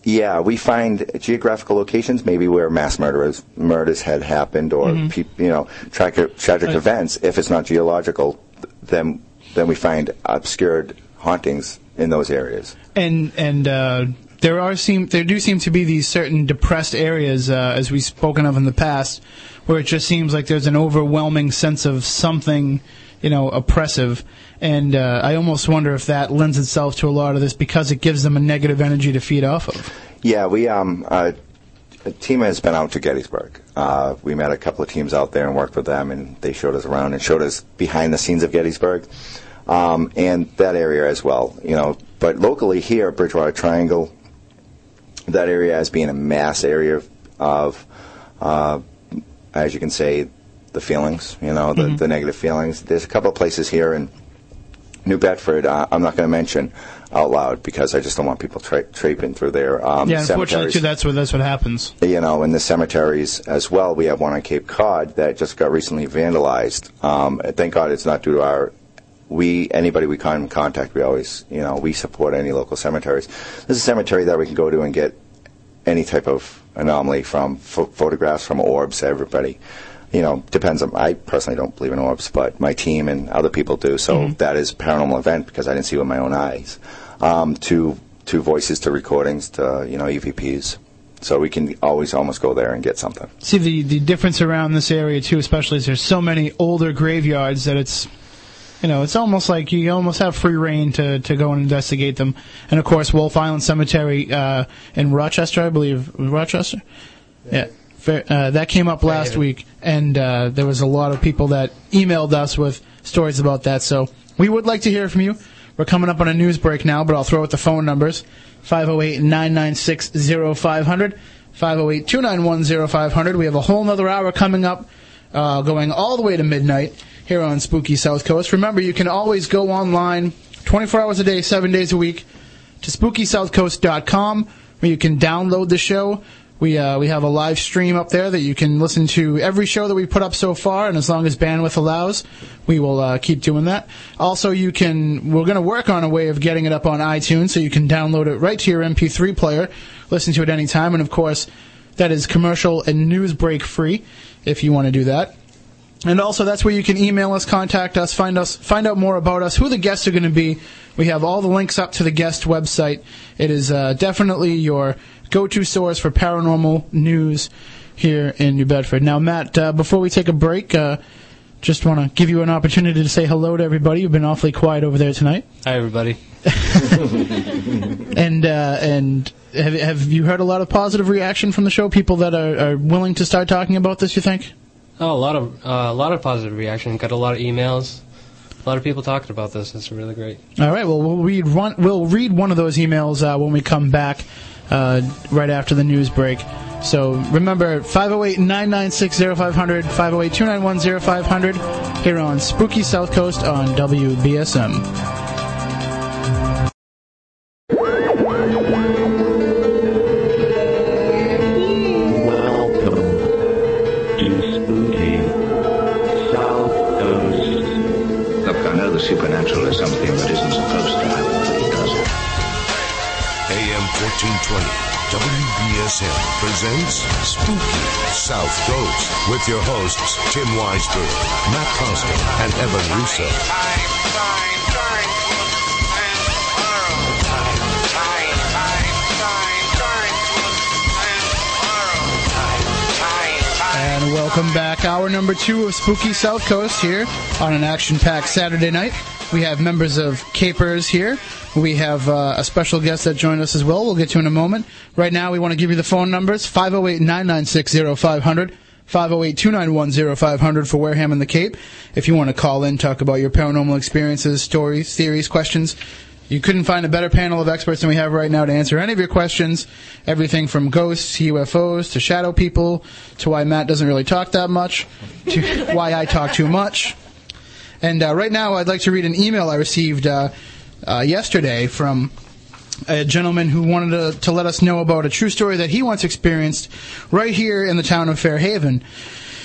yeah, we find geographical locations maybe where mass murderers, murders had happened, or, mm-hmm. pe- you know, tra- tragic right. events. If it's not geological, then then we find obscured hauntings in those areas. And, and uh, there are seem there do seem to be these certain depressed areas, uh, as we've spoken of in the past, where it just seems like there's an overwhelming sense of something, you know, oppressive. And uh, I almost wonder if that lends itself to a lot of this because it gives them a negative energy to feed off of. Yeah, we, um, uh, a team has been out to Gettysburg. Uh, we met a couple of teams out there and worked with them, and they showed us around and showed us behind the scenes of Gettysburg, um, and that area as well, you know. But locally here, Bridgewater Triangle, that area as being a mass area of, of uh, as you can say, the feelings, you know, the, mm-hmm. the negative feelings. There's a couple of places here in New Bedford, uh, I'm not going to mention out loud because I just don't want people tra- traipsing through there. Um, yeah, unfortunately, too, that's what, that's what happens. You know, in the cemeteries as well, we have one on Cape Cod that just got recently vandalized. Um, thank God it's not due to our... We anybody we come in contact, we always, you know, we support any local cemeteries. There's a cemetery that we can go to and get any type of anomaly from fo- photographs, from orbs. Everybody, you know, depends on. I personally don't believe in orbs, but my team and other people do. So mm-hmm. that is a paranormal event because I didn't see it with my own eyes. Um, to to voices, to recordings, to, you know, E V Ps. So we can always almost go there and get something. See the the difference around this area too, especially is there's so many older graveyards that it's. You know, it's almost like you almost have free reign to, to go and investigate them. And, of course, Wolf Island Cemetery uh, in Rochester, I believe. Rochester? Yeah. yeah. Uh, that came up last week, and uh, there was a lot of people that emailed us with stories about that. So we would like to hear from you. We're coming up on a news break now, but I'll throw out the phone numbers. five oh eight, nine nine six, oh five hundred, five oh eight, two nine one, oh five hundred. We have a whole nother hour coming up. uh, going all the way to midnight here on Spooky South Coast. Remember, you can always go online twenty-four hours a day, seven days a week to spooky south coast dot com, where you can download the show. We uh, we have a live stream up there that you can listen to every show that we put up so far, and as long as bandwidth allows, we will uh, keep doing that. Also, you can we're going to work on a way of getting it up on iTunes, so you can download it right to your M P three player, listen to it any time, and of course, that is commercial and news break free if you want to do that. And also, that's where you can email us, contact us, find us, find out more about us, who the guests are going to be. We have all the links up to the guest website. It is uh, definitely your go-to source for paranormal news here in New Bedford. Now, Matt, uh, before we take a break, uh, just want to give you an opportunity to say hello to everybody. You've been awfully quiet over there tonight. Hi, everybody. and uh, and have, have you heard a lot of positive reaction from the show? People that are, are willing to start talking about this, you think? Oh, a lot of uh, a lot of positive reaction. Got a lot of emails. A lot of people talking about this. It's really great. All right. Well, we'll read one. We'll read one of those emails uh, when we come back, uh, right after the news break. So remember, five oh eight, nine nine six, oh five hundred, five oh eight, two nine one, oh five hundred, here on Spooky South Coast on W B S M. Supernatural is something that isn't supposed to happen, but it does. A M fourteen twenty, W B S M presents Spooky South Coast with your hosts, Tim Weisberg, Matt Costa, and Evan Russo. Time, time, time, and world. Time, time, time, time, time, and world. Time, time, time. And welcome back. Hour number two of Spooky South Coast here on an action-packed Saturday night. We have members of Capers here. We have uh, a special guest that joined us as well. We'll get to in a moment. Right now, we want to give you the phone numbers, five oh eight, nine nine six, oh five hundred, five oh eight, two nine one, oh five hundred for Wareham and the Cape. If you want to call in, talk about your paranormal experiences, stories, theories, questions. You couldn't find a better panel of experts than we have right now to answer any of your questions. Everything from ghosts to U F Os to shadow people to why Matt doesn't really talk that much to why I talk too much. And uh, right now, I'd like to read an email I received uh, uh, yesterday from a gentleman who wanted to, to let us know about a true story that he once experienced right here in the town of Fairhaven.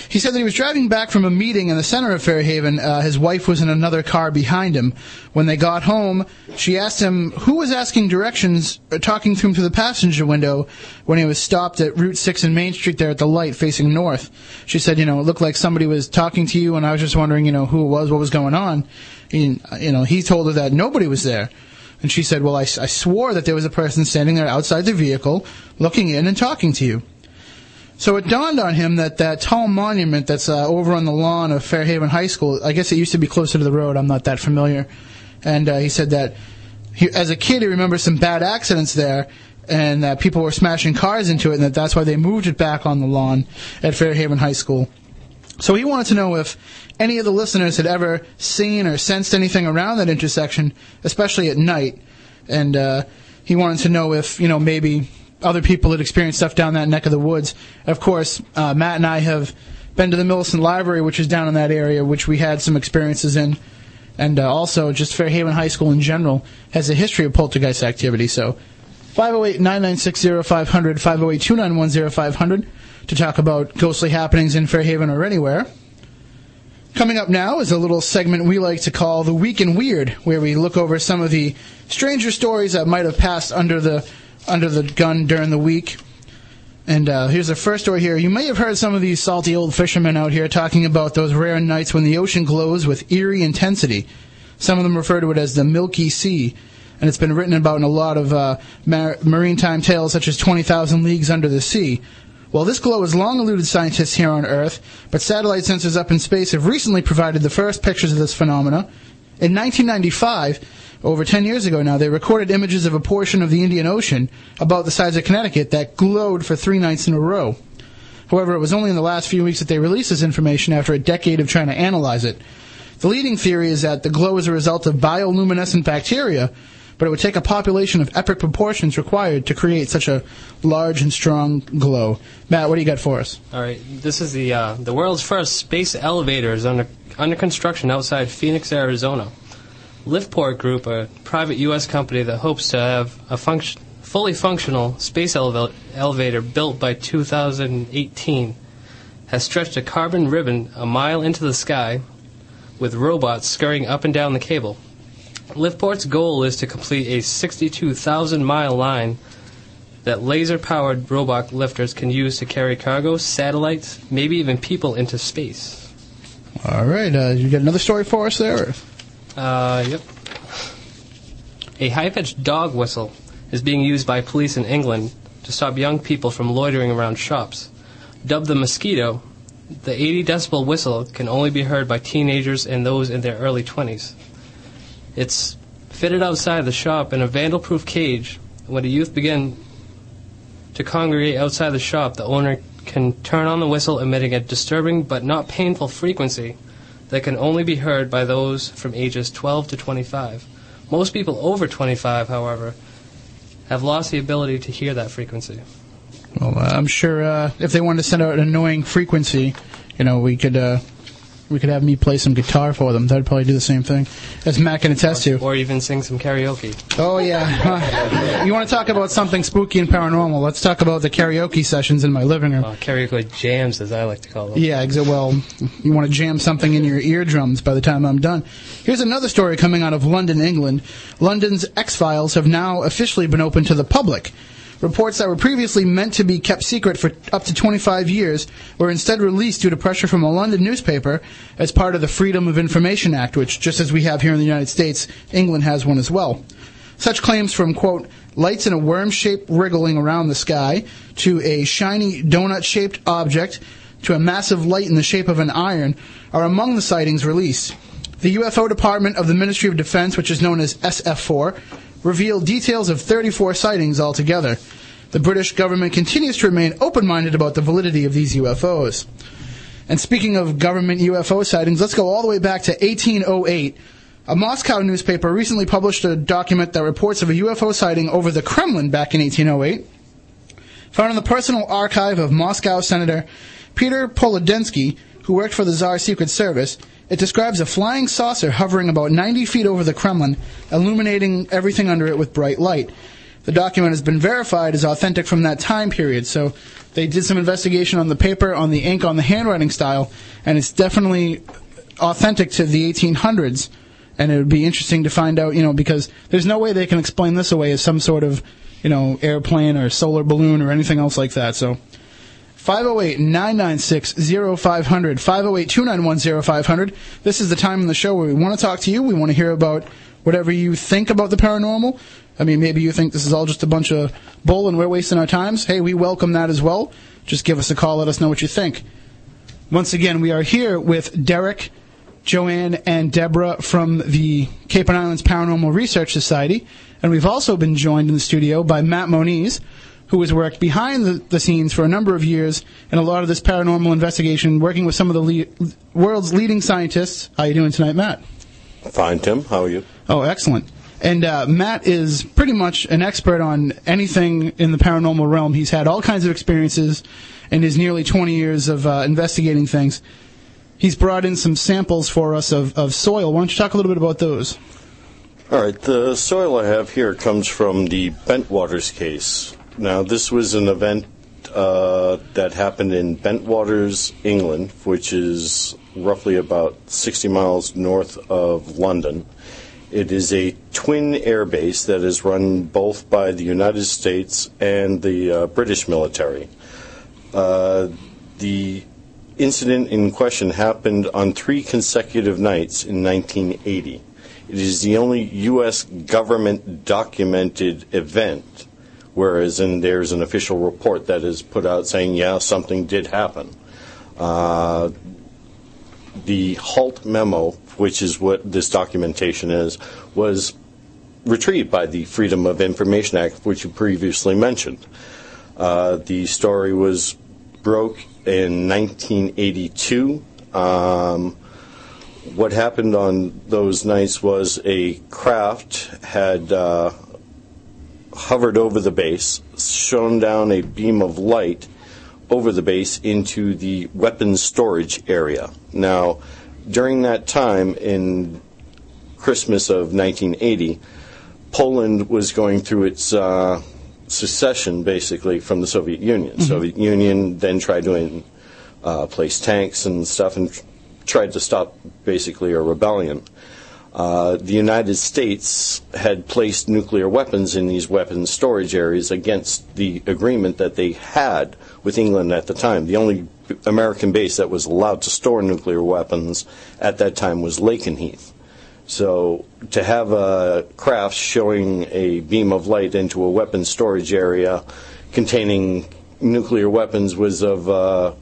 He said that he was driving back from a meeting in the center of Fairhaven. Uh, his wife was in another car behind him. When they got home, she asked him who was asking directions, or talking to him through the passenger window when he was stopped at Route six and Main Street there at the light facing north. She said, you know, it looked like somebody was talking to you, and I was just wondering, you know, who it was, what was going on. And, you know, he told her that nobody was there. And she said, well, I, I swore that there was a person standing there outside the vehicle looking in and talking to you. So it dawned on him that that tall monument that's uh, over on the lawn of Fairhaven High School, I guess it used to be closer to the road, I'm not that familiar, and uh, he said that he, as a kid he remembers some bad accidents there, and that people were smashing cars into it, and that that's why they moved it back on the lawn at Fairhaven High School. So he wanted to know if any of the listeners had ever seen or sensed anything around that intersection, especially at night, and uh, he wanted to know if, you know, maybe other people that experienced stuff down that neck of the woods. Of course, uh, Matt and I have been to the Millicent Library, which is down in that area, which we had some experiences in. And uh, also, just Fairhaven High School in general has a history of poltergeist activity. So, five oh eight, nine nine six, oh five hundred, five oh eight, two nine one, oh five hundred to talk about ghostly happenings in Fairhaven or anywhere. Coming up now is a little segment we like to call The Week in Weird, where we look over some of the stranger stories that might have passed under the under the gun during the week. And uh, here's the first story here. You may have heard some of these salty old fishermen out here talking about those rare nights when the ocean glows with eerie intensity. Some of them refer to it as the Milky Sea, and it's been written about in a lot of uh, mar- maritime tales such as twenty thousand leagues Under the Sea. Well, this glow has long eluded scientists here on Earth, but satellite sensors up in space have recently provided the first pictures of this phenomena. In nineteen ninety-five, over ten years ago now, they recorded images of a portion of the Indian Ocean about the size of Connecticut that glowed for three nights in a row. However, it was only in the last few weeks that they released this information after a decade of trying to analyze it. The leading theory is that the glow is a result of bioluminescent bacteria, but it would take a population of epic proportions required to create such a large and strong glow. Matt, what do you got for us? All right, this is the uh, the world's first space elevator is under, under construction outside Phoenix, Arizona. Liftport Group, a private U S company that hopes to have a function, fully functional space elev- elevator built by two thousand eighteen, has stretched a carbon ribbon a mile into the sky with robots scurrying up and down the cable. Liftport's goal is to complete a sixty-two thousand mile line that laser-powered robot lifters can use to carry cargo, satellites, maybe even people into space. All right. Uh, you got another story for us there? Uh, yep. A high-pitched dog whistle is being used by police in England to stop young people from loitering around shops. Dubbed the Mosquito, the eighty decibel whistle can only be heard by teenagers and those in their early twenties. It's fitted outside the shop in a vandal-proof cage. When the youth begin to congregate outside the shop, the owner can turn on the whistle, emitting a disturbing but not painful frequency that can only be heard by those from ages twelve to twenty-five. Most people over twenty-five, however, have lost the ability to hear that frequency. Well, uh, I'm sure uh, if they wanted to send out an annoying frequency, you know, we could... Uh We could have me play some guitar for them. That would probably do the same thing. As Matt can attest to. Or even sing some karaoke. Oh, yeah. You want to talk about something spooky and paranormal? Let's talk about the karaoke sessions in my living room. Uh, karaoke jams, as I like to call them. Yeah, well, you want to jam something in your eardrums by the time I'm done. Here's another story coming out of London, England. London's X-Files have now officially been open to the public. Reports that were previously meant to be kept secret for up to twenty-five years were instead released due to pressure from a London newspaper as part of the Freedom of Information Act, which, just as we have here in the United States, England has one as well. Such claims from, quote, lights in a worm shape wriggling around the sky, to a shiny donut-shaped object, to a massive light in the shape of an iron, are among the sightings released. The U F O Department of the Ministry of Defense, which is known as S F four, revealed details of thirty-four sightings altogether. The British government continues to remain open-minded about the validity of these U F Os. And speaking of government U F O sightings, let's go all the way back to eighteen oh eight. A Moscow newspaper recently published a document that reports of a U F O sighting over the Kremlin back in eighteen oh eight, found in the personal archive of Moscow Senator Peter Polodensky, who worked for the Tsar's Secret Service. It describes a flying saucer hovering about ninety feet over the Kremlin, illuminating everything under it with bright light. The document has been verified as authentic from that time period, so they did some investigation on the paper, on the ink, on the handwriting style, and it's definitely authentic to the eighteen hundreds, and it would be interesting to find out, you know, because there's no way they can explain this away as some sort of, you know, airplane or solar balloon or anything else like that, so... five oh eight, nine nine six, oh five hundred, five oh eight, two nine one, oh five hundred. This is the time in the show where we want to talk to you. We want to hear about whatever you think about the paranormal. I mean, maybe you think this is all just a bunch of bull and we're wasting our times. Hey, we welcome that as well. Just give us a call. Let us know what you think. Once again, we are here with Derek, Joanne, and Deborah from the Cape and Islands Paranormal Research Society. And we've also been joined in the studio by Matt Moniz, who has worked behind the, the scenes for a number of years in a lot of this paranormal investigation, working with some of the le- world's leading scientists. How are you doing tonight, Matt? Fine, Tim. How are you? Oh, excellent. And uh, Matt is pretty much an expert on anything in the paranormal realm. He's had all kinds of experiences in his nearly twenty years of uh, investigating things. He's brought in some samples for us of, of soil. Why don't you talk a little bit about those? All right. The soil I have here comes from the Bentwaters case. Now, this was an event uh, that happened in Bentwaters, England, which is roughly about sixty miles north of London. It is a twin air base that is run both by the United States and the uh, British military. Uh, the incident in question happened on three consecutive nights in nineteen eighty. It is the only U S government-documented event, whereas in there's an official report that is put out saying, yeah, something did happen. Uh, the HALT memo, which is what this documentation is, was retrieved by the Freedom of Information Act, which you previously mentioned. Uh, the story was broke in nineteen eighty-two. Um, what happened on those nights was a craft had uh, hovered over the base, shone down a beam of light over the base into the weapons storage area. Now, during that time in Christmas of nineteen eighty, Poland was going through its uh, secession, basically, from the Soviet Union. Mm-hmm. Soviet Union then tried to in, uh, place tanks and stuff and tried to stop, basically, a rebellion. Uh, the United States had placed nuclear weapons in these weapons storage areas against the agreement that they had with England at the time. The only American base that was allowed to store nuclear weapons at that time was Lakenheath. So to have a craft showing a beam of light into a weapons storage area containing nuclear weapons was of uh,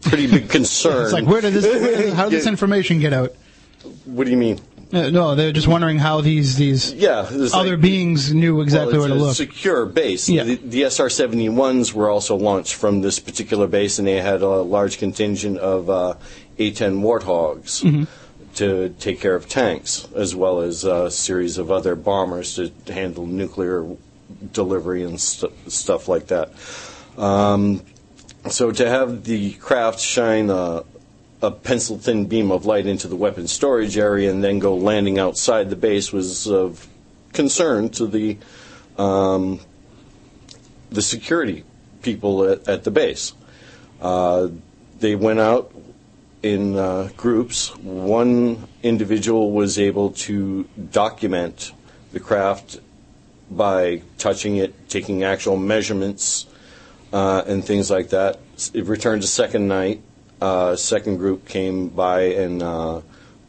pretty big concern. It's like, where did this? Where did, how did this information get out? What do you mean? Uh, no, they're just wondering how these these yeah, other like, beings knew exactly well, where to look. It's a secure base. Yeah. The, the S R seventy-ones were also launched from this particular base, and they had a large contingent of uh, A ten Warthogs mm-hmm. to take care of tanks, as well as a series of other bombers to handle nuclear delivery and st- stuff like that. Um, so to have the craft shine a a pencil-thin beam of light into the weapons storage area and then go landing outside the base was of concern to the um, the security people at, at the base. Uh, they went out in uh, groups. One individual was able to document the craft by touching it, taking actual measurements uh, and things like that. It returned a second night. Uh, second group came by and uh,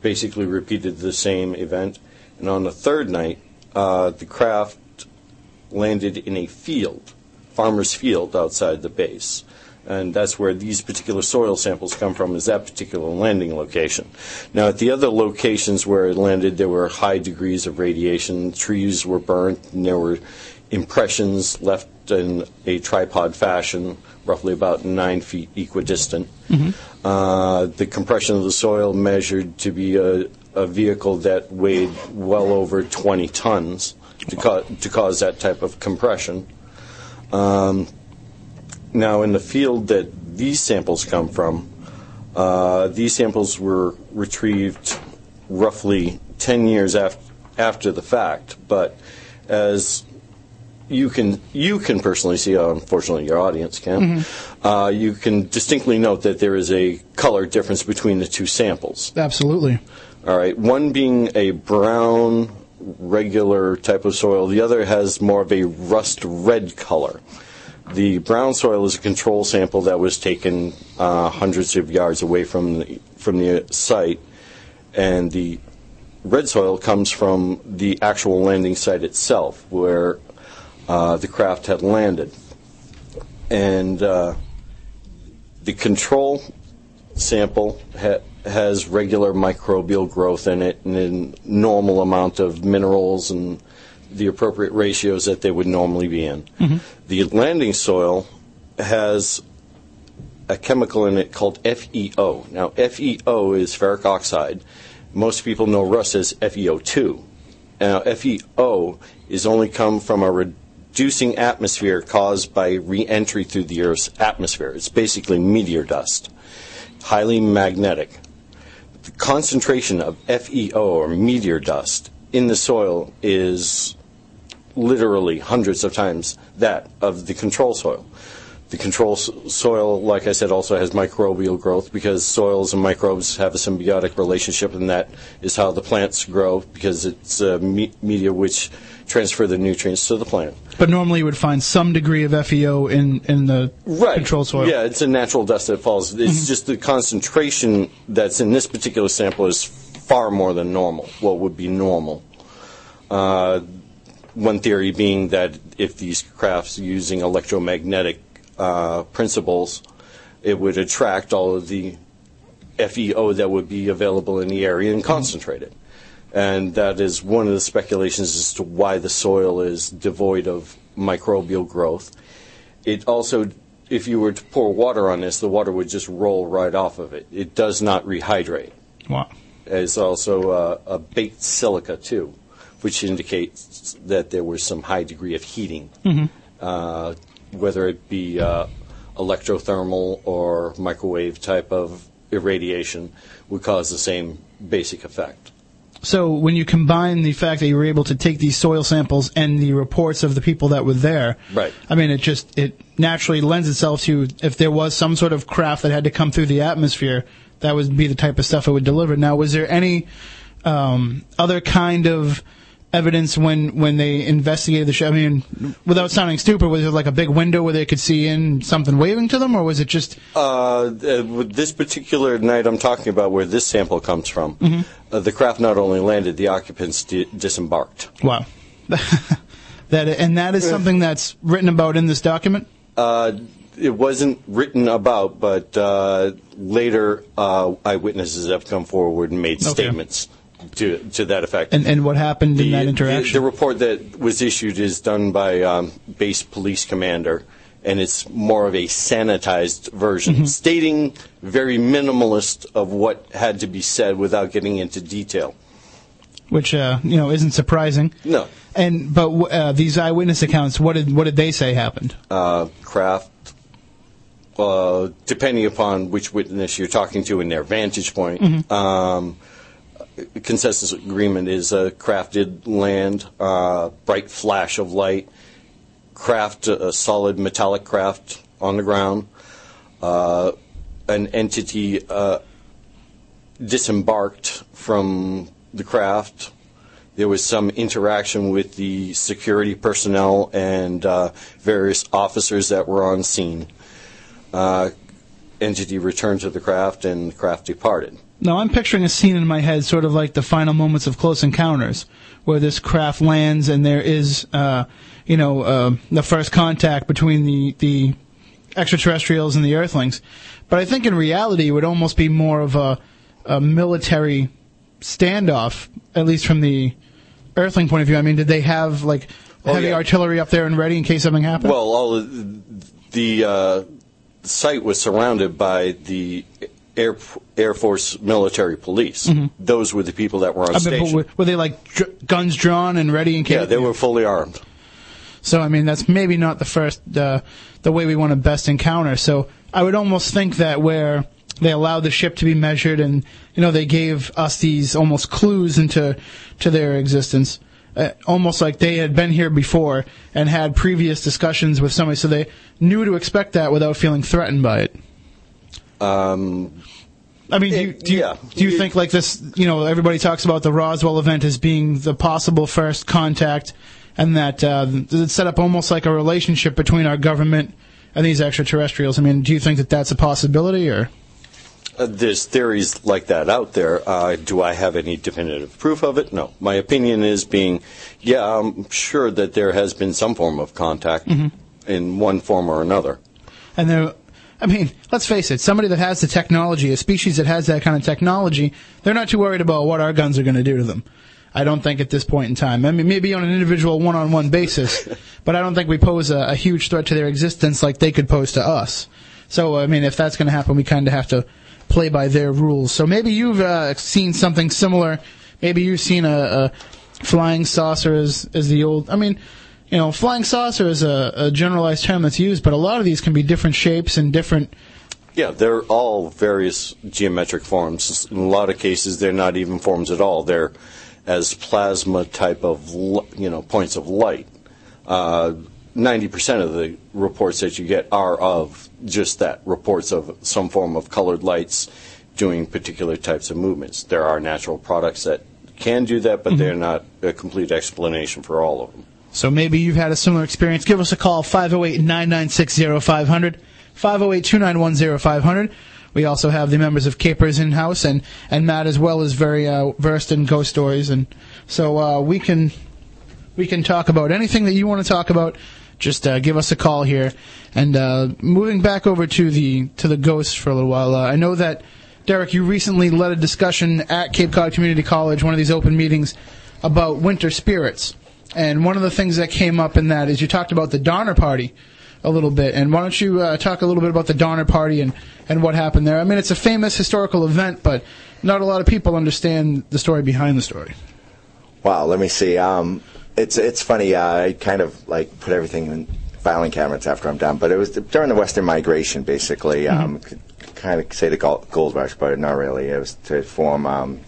basically repeated the same event. And on the third night, uh, the craft landed in a field, farmer's field outside the base. And that's where these particular soil samples come from, is that particular landing location. Now, at the other locations where it landed, there were high degrees of radiation. Trees were burnt, and there were impressions left in a tripod fashion, roughly about nine feet equidistant. Mm-hmm. Uh, the compression of the soil measured to be a, a vehicle that weighed well over twenty tons to, co- to cause that type of compression. Um, now, in the field that these samples come from, uh, these samples were retrieved roughly ten years af- after the fact, but as You can you can personally see, uh, unfortunately your audience can, mm-hmm. uh, you can distinctly note that there is a color difference between the two samples. Absolutely. All right, one being a brown, regular type of soil. The other has more of a rust red color. The brown soil is a control sample that was taken uh, hundreds of yards away from the, from the site, and the red soil comes from the actual landing site itself, where Uh, the craft had landed. And uh, the control sample ha- has regular microbial growth in it and a normal amount of minerals and the appropriate ratios that they would normally be in. Mm-hmm. The landing soil has a chemical in it called F E O. Now, F E O is ferric oxide. Most people know rust as F E O two. Now, F E O is only come from a re- reducing atmosphere caused by re-entry through the Earth's atmosphere. It's basically meteor dust, highly magnetic. The concentration of F E O, or meteor dust, in the soil is literally hundreds of times that of the control soil. The control so- soil, like I said, also has microbial growth because soils and microbes have a symbiotic relationship, and that is how the plants grow because it's uh, me- media which transfer the nutrients to the plant. But normally you would find some degree of F E O in, in the right. control soil. Yeah, it's a natural dust that falls. It's mm-hmm. just the concentration that's in this particular sample is far more than normal, what would be normal. Uh, one theory being that if these crafts using electromagnetic uh, principles, it would attract all of the F E O that would be available in the area and concentrate it. Mm-hmm. And that is one of the speculations as to why the soil is devoid of microbial growth. It also, if you were to pour water on this, the water would just roll right off of it. It does not rehydrate. Wow. is also uh, a baked silica, too, which indicates that there was some high degree of heating, mm-hmm. uh, whether it be uh, electrothermal or microwave type of irradiation would cause the same basic effect. So when you combine the fact that you were able to take these soil samples and the reports of the people that were there, right. I mean, it just it naturally lends itself to, if there was some sort of craft that had to come through the atmosphere, that would be the type of stuff it would deliver. Now, was there any um, other kind of evidence when, when they investigated the show? I mean, without sounding stupid, was it like a big window where they could see in something waving to them, or was it just... Uh, this particular night I'm talking about where this sample comes from, mm-hmm. uh, the craft not only landed, the occupants di- disembarked. Wow. that And that is something that's written about in this document? Uh, it wasn't written about, but uh, later uh, eyewitnesses have come forward and made okay. statements. To to that effect. And and what happened the, in that interaction? The, the report that was issued is done by um, base police commander, and it's more of a sanitized version, mm-hmm. stating very minimalist of what had to be said without getting into detail. Which uh, you know isn't surprising. No. And but uh, these eyewitness accounts, what did what did they say happened? Uh, craft. Uh, depending upon which witness you're talking to and their vantage point. Mm-hmm. Um, Consensus agreement is a uh, crafted land, uh, bright flash of light, craft, a solid metallic craft on the ground, uh, an entity uh, disembarked from the craft. There was some interaction with the security personnel and uh, various officers that were on scene. Uh, entity returned to the craft, and the craft departed. Now, I'm picturing a scene in my head, sort of like the final moments of Close Encounters, where this craft lands and there is, uh, you know, uh, the first contact between the, the extraterrestrials and the Earthlings. But I think in reality it would almost be more of a, a military standoff, at least from the Earthling point of view. I mean, did they have, like, oh, heavy yeah. artillery up there and ready in case something happened? Well, all the uh, site was surrounded by the... Air Air Force military police. Mm-hmm. Those were the people that were on I mean, station. Were, were they like dr- guns drawn and ready in case? Yeah, they were fully armed. So, I mean, that's maybe not the first, uh, the way we want to best encounter. So, I would almost think that where they allowed the ship to be measured and, you know, they gave us these almost clues into to their existence, uh, almost like they had been here before and had previous discussions with somebody, so they knew to expect that without feeling threatened by it. Um, I mean, do you, do you, yeah. do you think like this, you know, everybody talks about the Roswell event as being the possible first contact, and that uh, it set up almost like a relationship between our government and these extraterrestrials. I mean, do you think that that's a possibility, or? Uh, there's theories like that out there. Uh, do I have any definitive proof of it? No. My opinion is being, yeah, I'm sure that there has been some form of contact mm-hmm. in one form or another. And there... I mean, let's face it, somebody that has the technology, a species that has that kind of technology, they're not too worried about what our guns are going to do to them. I don't think at this point in time. I mean, maybe on an individual one-on-one basis, but I don't think we pose a, a huge threat to their existence like they could pose to us. So, I mean, if that's going to happen, we kind of have to play by their rules. So maybe you've uh, seen something similar. Maybe you've seen a, a flying saucer as, as the old... I mean... You know, flying saucer is a, a generalized term that's used, but a lot of these can be different shapes and different... Yeah, they're all various geometric forms. In a lot of cases, they're not even forms at all. They're as plasma type of, you know, points of light. Uh, ninety percent of the reports that you get are of just that, reports of some form of colored lights doing particular types of movements. There are natural products that can do that, but mm-hmm. they're not a complete explanation for all of them. So maybe you've had a similar experience. Give us a call, five oh eight, nine nine six, oh five hundred, five oh eight, two nine one, oh five hundred. We also have the members of Capers in-house, and, and Matt as well is very uh, versed in ghost stories. And so uh, we can we can talk about anything that you want to talk about. Just uh, give us a call here. And uh, moving back over to the, to the ghosts for a little while, uh, I know that, Derek, you recently led a discussion at Cape Cod Community College, one of these open meetings, about winter spirits. And one of the things that came up in that is you talked about the Donner Party, a little bit. And why don't you uh, talk a little bit about the Donner Party and, and what happened there? I mean, it's a famous historical event, but not a lot of people understand the story behind the story. Wow, let me see. Um, it's it's funny. Uh, I kind of like put everything in filing cabinets after I'm done, but it was during the Western Migration, basically. Mm-hmm. Um, could kind of say the gold rush, but not really. It was to form um,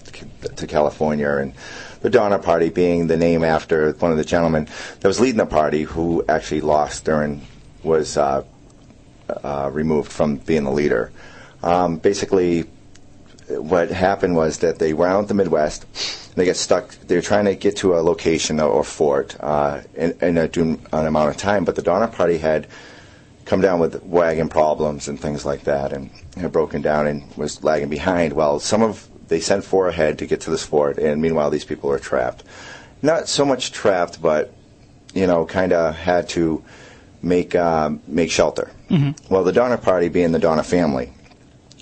to California, and the Donner Party being the name after one of the gentlemen that was leading the party, who actually lost during was uh, uh, removed from being the leader. Um, basically, what happened was that they round the Midwest. And they get stuck. They're trying to get to a location or, or fort uh, in, in a due an amount of time. But the Donner Party had come down with wagon problems and things like that, and had broken down and was lagging behind. Well, some of they sent four ahead to get to this fort, and meanwhile these people are trapped. Not so much trapped, but you know, kind of had to make uh, make shelter. Mm-hmm. Well, the Donner Party, being the Donner family,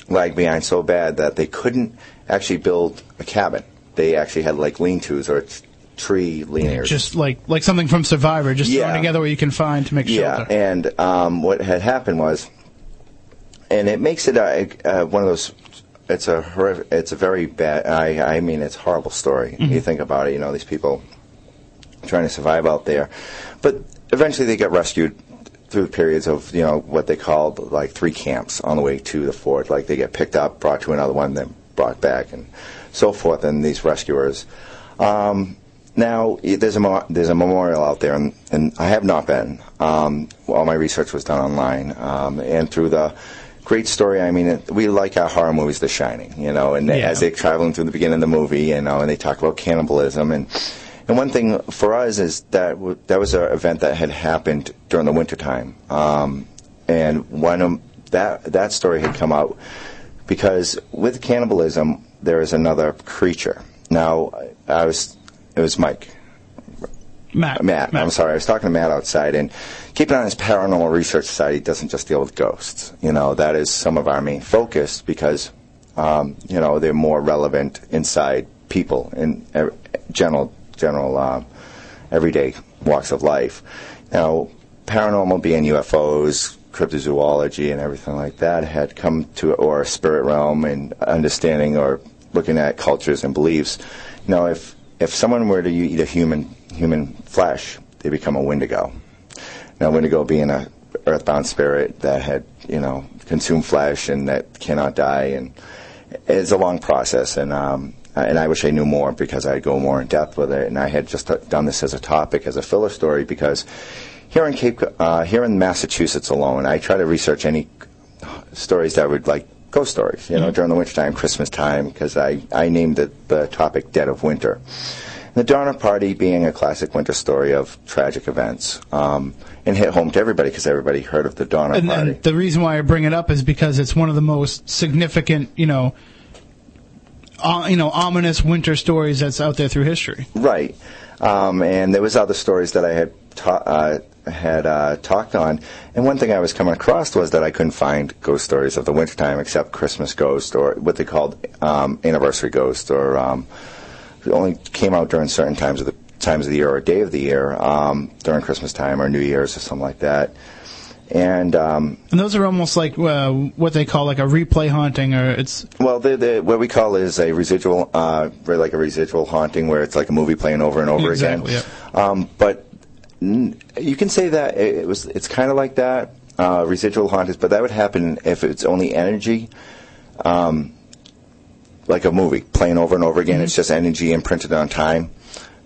lagged behind so bad that they couldn't actually build a cabin. They actually had like lean-tos or t- tree leaners, just like like something from Survivor, just yeah. thrown together what you can find to make shelter. Yeah, and um, what had happened was, and it makes it a, a, one of those. It's a horrific, it's a very bad. I I mean, it's a horrible story. Mm-hmm. You think about it. You know, these people trying to survive out there, but eventually they got rescued through periods of, you know, what they called like three camps on the way to the fort. Like they get picked up, brought to another one, then brought back, and so forth, and these rescuers. Um, now, there's a there's a memorial out there, and, and I have not been. Um, all my research was done online, um, and through the great story. I mean, it, we like our horror movies, The Shining, you know, and yeah. as they're traveling through the beginning of the movie, you know, and they talk about cannibalism, and and one thing for us is that w- that was an event that had happened during the wintertime, um, and one um, that that story had come out because with cannibalism, there is another creature. Now, I was, it was Mike. Matt. Matt. Matt. I'm sorry. I was talking to Matt outside, and Cape and Islands Paranormal Research Society doesn't just deal with ghosts. You know, that is some of our main focus because, um, you know, they're more relevant inside people in er- general, general um, everyday walks of life. Now, paranormal being U F Os, cryptozoology and everything like that had come to or spirit realm and understanding or looking at cultures and beliefs. Now, if if someone were to eat a human human flesh, they become a wendigo. Now, wendigo being a earthbound spirit that had, you know, consumed flesh and that cannot die, and it's a long process. And um, and I wish I knew more because I'd go more in depth with it. And I had just done this as a topic, as a filler story, because Here in Cape, uh, here in Massachusetts alone, I try to research any stories that would, like, ghost stories, you know, mm-hmm. during the wintertime, Christmas time, because I, I named the, the topic Dead of Winter. And the Donner Party being a classic winter story of tragic events, um, and hit home to everybody because everybody heard of the Donner and, Party. And the reason why I bring it up is because it's one of the most significant, you know, uh, you know, ominous winter stories that's out there through history. Right. Um, and there was other stories that I had taught... Uh, had uh, talked on, and one thing I was coming across was that I couldn't find ghost stories of the wintertime except Christmas ghosts or what they called um, anniversary ghosts, or um, only came out during certain times of the times of the year or day of the year, um, during Christmas time or New Year's or something like that. And um, and those are almost like uh, what they call like a replay haunting, or it's well, the, the, what we call is a residual, uh, like a residual haunting, where it's like a movie playing over and over exactly, again. Yeah. Um, but you can say that it was. It's kind of like that, uh, residual hauntings, but that would happen if it's only energy, um, like a movie playing over and over again. Mm-hmm. It's just energy imprinted on time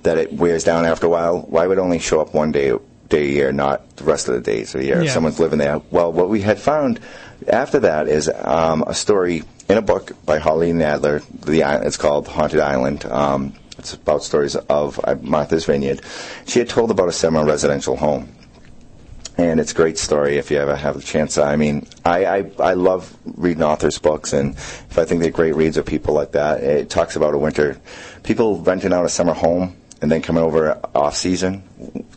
that it wears down after a while. Why would it only show up one day, day a year, not the rest of the days of the year? Yeah. If someone's living there. Well, what we had found after that is um, a story in a book by Harleen Adler. The it's called Haunted Island. Um, It's about stories of Martha's Vineyard. She had told about a semi-residential home, and it's a great story if you ever have the chance. I mean, I, I, I love reading authors' books, and if I think they're great reads of people like that. It talks about a winter, people renting out a summer home and then coming over off-season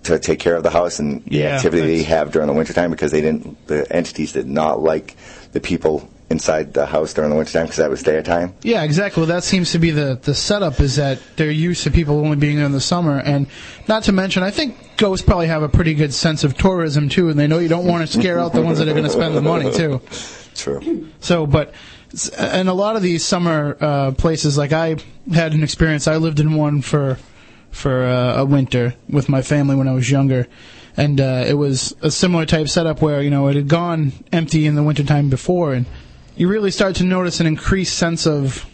to take care of the house and the yeah, activity that's... they have during the wintertime because they didn't, the entities did not like the people inside the house during the wintertime because that was daytime. Yeah, exactly. Well, that seems to be the, the setup, is that they're used to people only being there in the summer. And not to mention, I think ghosts probably have a pretty good sense of tourism, too, and they know you don't want to scare out the ones that are going to spend the money, too. True. So, but... And a lot of these summer uh, places, like I had an experience. I lived in one for for uh, a winter with my family when I was younger, and uh, it was a similar type setup where, you know, it had gone empty in the wintertime before, and you really start to notice an increased sense of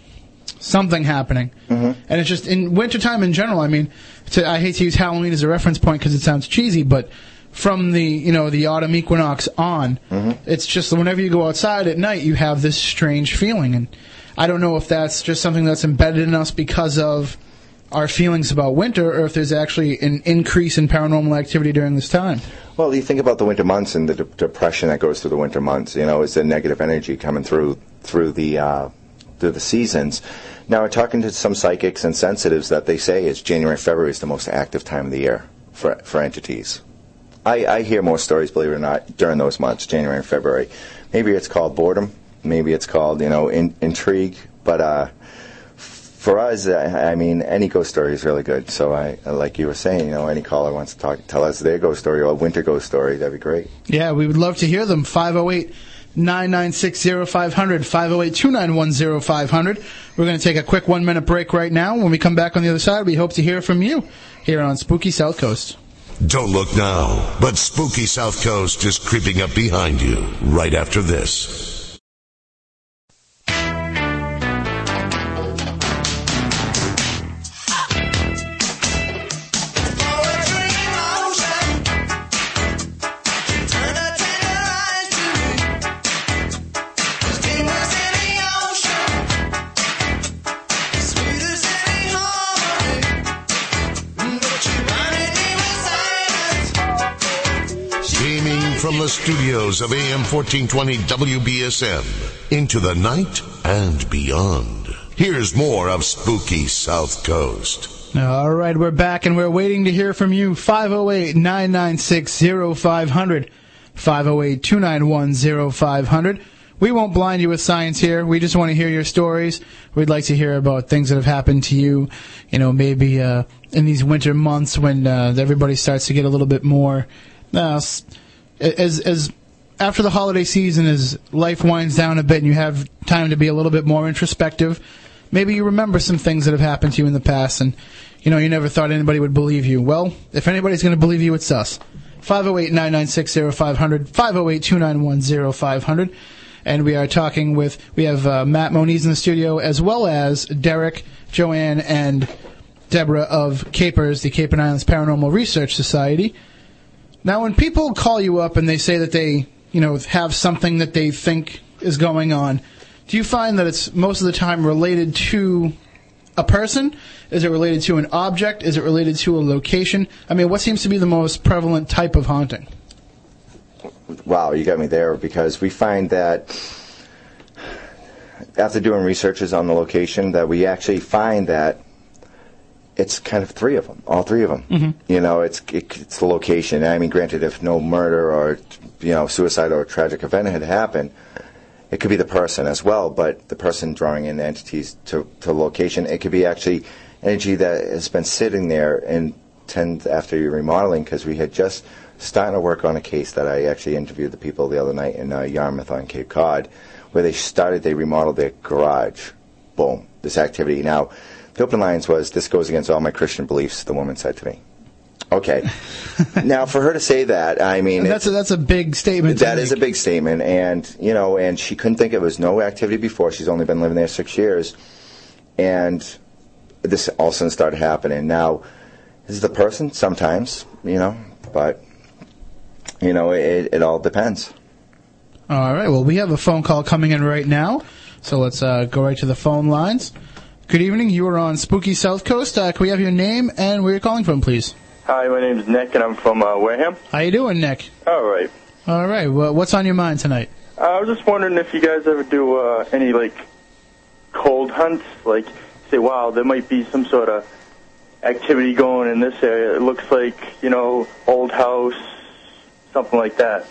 something happening. Mm-hmm. And it's just in wintertime in general. I mean, to, I hate to use Halloween as a reference point because it sounds cheesy, but from the, you know, the autumn equinox on, mm-hmm. it's just whenever you go outside at night, you have this strange feeling. And I don't know if that's just something that's embedded in us because of our feelings about winter, or if there's actually an increase in paranormal activity during this time. Well, you think about the winter months and the de- depression that goes through the winter months. You know, it's the negative energy coming through through the uh, through the seasons. Now, I'm talking to some psychics and sensitives that they say is January, February is the most active time of the year for for entities. I, I hear more stories, believe it or not, during those months, January and February. Maybe it's called boredom. Maybe it's called, you know, in, intrigue. But uh, for us, I, I mean, any ghost story is really good. So, I, like you were saying, you know, any caller wants to talk, tell us their ghost story or a winter ghost story, that'd be great. Yeah, we would love to hear them. five oh eight, nine nine six, oh five hundred, five oh eight, two nine one, oh five hundred. We're going to take a quick one-minute break right now. When we come back on the other side, we hope to hear from you here on Spooky South Coast. Don't look now, but Spooky South Coast is creeping up behind you right after this. Studios of A M fourteen twenty W B S M, into the night and beyond. Here's more of Spooky South Coast. All right, we're back and we're waiting to hear from you. five oh eight, nine nine six, oh five hundred, five oh eight, two nine one, oh five hundred. We won't blind you with science here. We just want to hear your stories. We'd like to hear about things that have happened to you, you know, maybe uh, in these winter months when uh, everybody starts to get a little bit more... Uh, As as after the holiday season, as life winds down a bit and you have time to be a little bit more introspective, maybe you remember some things that have happened to you in the past and, you know, you never thought anybody would believe you. Well, if anybody's going to believe you, it's us. five oh eight, nine nine six, oh five hundred, five oh eight, two nine one, oh five hundred. And we are talking with, we have uh, Matt Moniz in the studio, as well as Derek, Joanne, and Deborah of CAPERS, the Cape and Islands Paranormal Research Society. Now, when people call you up and they say that they, you know, have something that they think is going on, do you find that it's most of the time related to a person? Is it related to an object? Is it related to a location? I mean, what seems to be the most prevalent type of haunting? Wow, you got me there, because we find that after doing researches on the location that we actually find that it's kind of three of them, all three of them. Mm-hmm. You know, it's it, it's the location. I mean, granted, if no murder or, you know, suicide or a tragic event had happened, it could be the person as well, but the person drawing in entities to, to location, it could be actually energy that has been sitting there and tend after your remodeling, because we had just started to work on a case that I actually interviewed the people the other night in uh, Yarmouth on Cape Cod, where they started, they remodeled their garage. Boom, this activity. Now, the open lines was, this goes against all my Christian beliefs, the woman said to me. Okay. Now, for her to say that, I mean... That's a, that's a big statement. That is a big statement. And, you know, and she couldn't think it was no activity before. She's only been living there six years. And this all of a sudden started happening. Now, this is the person sometimes, you know, but, you know, it, it all depends. All right. Well, we have a phone call coming in right now. So let's uh, go right to the phone lines. Good evening. You are on Spooky South Coast. Uh, can we have your name and where you're calling from, please? Hi, my name is Nick, and I'm from uh, Wareham. How you doing, Nick? All right. All right. Well, what's on your mind tonight? Uh, I was just wondering if you guys ever do uh, any, like, cold hunts. Like, say, wow, there might be some sort of activity going in this area. It looks like, you know, old house, something like that.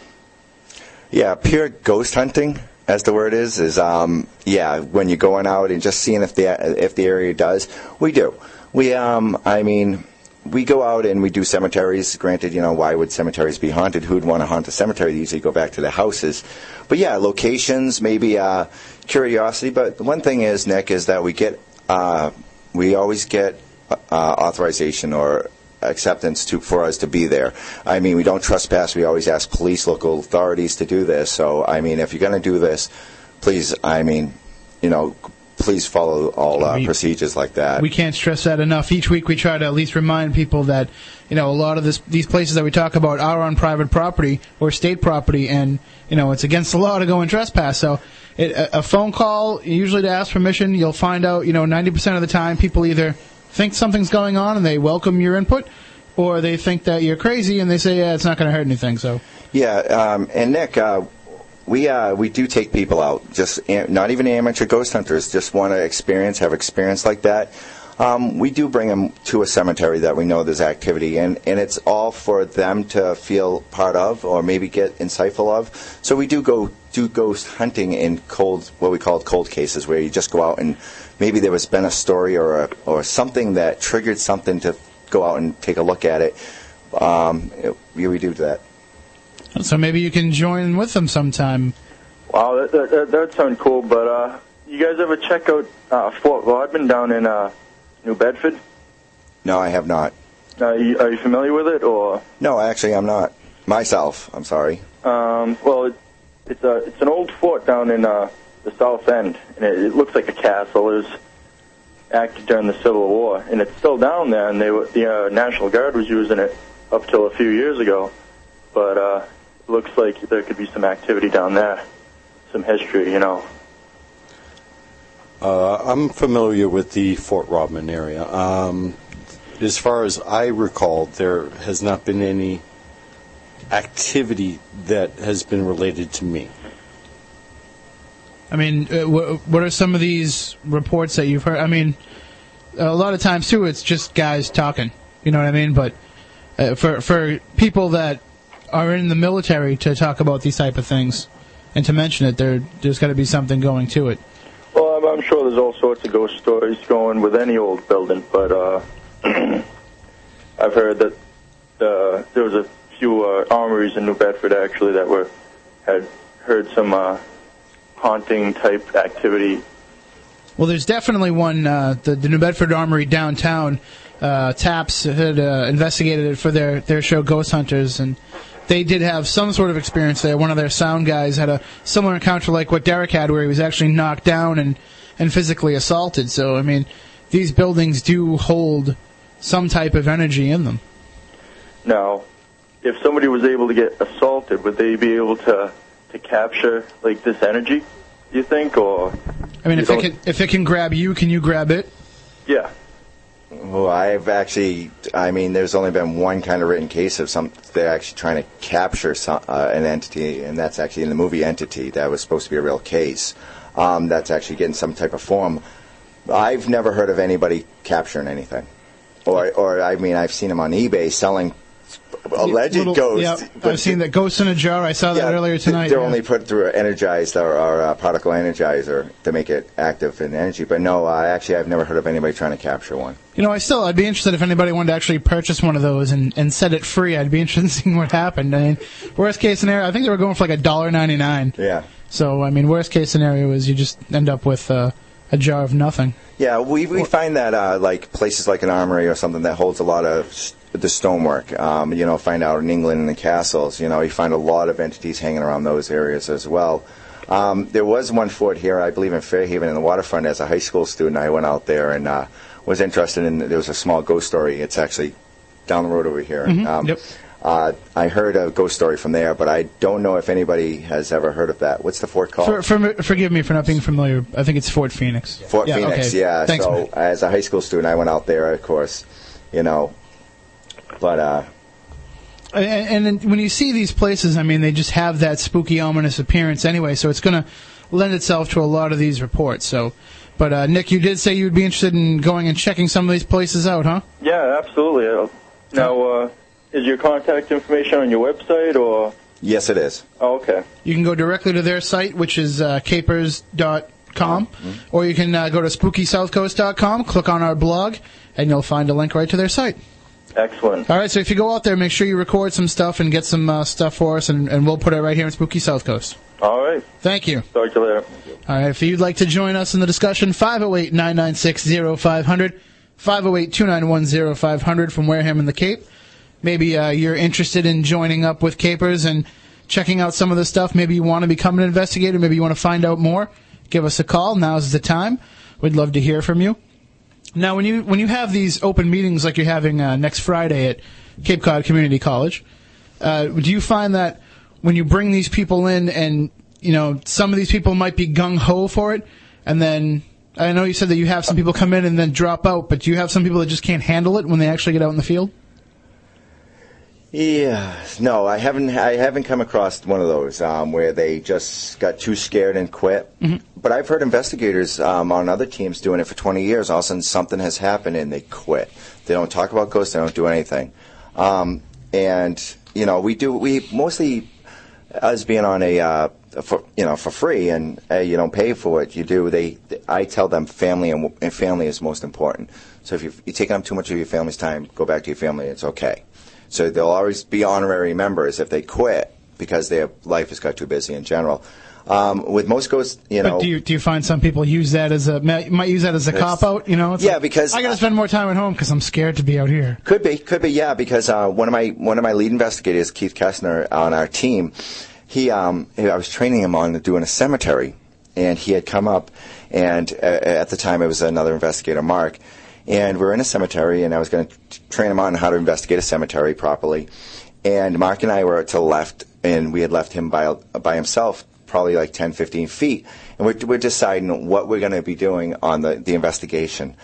Yeah, pure ghost hunting. as the word is, is um, yeah, when you're going out and just seeing if the if the area does. We do. We, um, I mean, we go out and we do cemeteries. Granted, you know, why would cemeteries be haunted? Who'd want to haunt a cemetery? They usually go back to their houses. But, yeah, locations, maybe uh, curiosity. But the one thing is, Nick, is that we get, uh, we always get uh, authorization or acceptance to for us to be there. I mean, we don't trespass. We always ask police, local authorities to do this. So, I mean, if you're going to do this, please, I mean, you know, please follow all uh, we, procedures like that. We can't stress that enough. Each week we try to at least remind people that, you know, a lot of this, these places that we talk about are on private property or state property, and, you know, it's against the law to go and trespass. So it, a, a phone call, usually to ask permission, you'll find out, you know, ninety percent of the time people either think something's going on and they welcome your input, or they think that you're crazy and they say, yeah, it's not going to hurt anything. So yeah, um, and Nick, uh, We uh, we do take people out, just am- not even amateur ghost hunters, just want to experience, have experience like that. Um, we do bring them to a cemetery that we know there's activity, and, and it's all for them to feel part of or maybe get insightful of. So we do go do ghost hunting in cold, what we call cold cases, where you just go out and maybe there was been a story or a, or something that triggered something to go out and take a look at it. Um, it we, we do that. So maybe you can join with them sometime. Wow, that, that, that sounds cool. But uh, you guys ever check out uh, Fort Rodman down in uh, New Bedford? No, I have not. Are you, are you familiar with it, or? No, actually, I'm not. Myself, I'm sorry. Um, well, it, it's a it's an old fort down in uh, the South End, and it, it looks like a castle. It was active during the Civil War, and it's still down there. And they were, the uh, National Guard was using it up till a few years ago, but. Uh, Looks like there could be some activity down there, some history, you know. Uh, I'm familiar with the Fort Rodman area. Um, as far as I recall, there has not been any activity that has been related to me. I mean, uh, wh- what are some of these reports that you've heard? I mean, a lot of times, too, it's just guys talking, you know what I mean? But uh, for for people that are in the military to talk about these type of things and to mention it, there, there's got to be something going to it. Well, I'm, I'm sure there's all sorts of ghost stories going with any old building, but uh, I've heard that uh, there was a few uh, armories in New Bedford, actually, that were had heard some uh, haunting-type activity. Well, there's definitely one, uh, the, the New Bedford Armory downtown, uh, Taps had uh, investigated it for their, their show Ghost Hunters, and they did have some sort of experience there. One of their sound guys had a similar encounter like what Derek had, where he was actually knocked down and, and physically assaulted. So, I mean, these buildings do hold some type of energy in them. Now, if somebody was able to get assaulted, would they be able to, to capture, like, this energy, do you think? Or I mean, if it, can, if it can grab you, can you grab it? Yeah. Well, I've actually, I mean, there's only been one kind of written case of some, they're actually trying to capture some, uh, an entity, and that's actually in the movie Entity. That was supposed to be a real case. Um, that's actually getting some type of form. I've never heard of anybody capturing anything. Or, or I mean, I've seen them on eBay selling alleged Little, ghosts. Yep, I've seen that ghost in a jar. I saw that yeah, earlier tonight. They're yeah. only put through an energized or, or a particle energizer to make it active in energy. But no, I actually, I've never heard of anybody trying to capture one. You know, I still, I'd be interested if anybody wanted to actually purchase one of those and, and set it free. I'd be interested in seeing what happened. I mean, worst case scenario, I think they were going for like a dollar ninety-nine. Yeah. So, I mean, worst case scenario is you just end up with uh, a jar of nothing. Yeah, we we find that uh, like places like an armory or something that holds a lot of st- the stonework, um, you know, find out in England in the castles, you know, you find a lot of entities hanging around those areas as well. Um, there was one fort here, I believe, in Fairhaven in the waterfront. As a high school student, I went out there and uh, was interested in, there was a small ghost story. It's actually down the road over here. Mm-hmm. Um, yep. Uh, I heard a ghost story from there, but I don't know if anybody has ever heard of that. What's the fort called? For, for, forgive me for not being familiar. I think it's Fort Phoenix. Fort yeah, Phoenix, okay. yeah. Thanks, so man. As a high school student, I went out there, of course, you know, But uh, and, and when you see these places, I mean, they just have that spooky, ominous appearance anyway. So it's going to lend itself to a lot of these reports. So, but uh, Nick, you did say you'd be interested in going and checking some of these places out, huh? Yeah, absolutely. Now, uh, is your contact information on your website, or? Yes, it is. Oh, okay. You can go directly to their site, which is uh, capers dot com, mm-hmm. or you can uh, go to spooky south coast dot com, click on our blog, and you'll find a link right to their site. Excellent. All right, so if you go out there, make sure you record some stuff and get some uh, stuff for us, and, and we'll put it right here in Spooky South Coast. All right. Thank you. Talk to you later. All right, if you'd like to join us in the discussion, five oh eight, nine nine six, oh five hundred, five oh eight, two nine one, oh five hundred from Wareham and the Cape. Maybe uh, you're interested in joining up with Capers and checking out some of the stuff. Maybe you want to become an investigator. Maybe you want to find out more. Give us a call. Now's the time. We'd love to hear from you. Now, when you when you have these open meetings like you're having uh, next Friday at Cape Cod Community College, uh, do you find that when you bring these people in and, you know, some of these people might be gung-ho for it, and then I know you said that you have some people come in and then drop out, but do you have some people that just can't handle it when they actually get out in the field? Yeah, no, I haven't. I haven't come across one of those um, where they just got too scared and quit. Mm-hmm. But I've heard investigators um, on other teams doing it for twenty years. All of a sudden, something has happened and they quit. They don't talk about ghosts. They don't do anything. Um, and you know, we do. We mostly us being on a uh, for, you know for free and uh, you don't pay for it. You do. They. I tell them family and, and family is most important. So if you've, you're taking up too much of your family's time, go back to your family. It's okay. So they'll always be honorary members if they quit because their life has got too busy in general. Um, with most ghosts, you know. But do you do you find some people use that as a might use that as a cop out? You know, it's yeah, like, because I got to spend more time at home because I'm scared to be out here. Could be, could be, yeah. Because uh, one of my one of my lead investigators, Keith Kessner, on our team, he um, I was training him on doing a cemetery, and he had come up, and uh, at the time it was another investigator, Mark. And we were in a cemetery, and I was going to train him on how to investigate a cemetery properly. And Mark and I were to the left, and we had left him by by himself, probably like ten, fifteen feet. And we're, we're deciding what we're going to be doing on the, the investigation.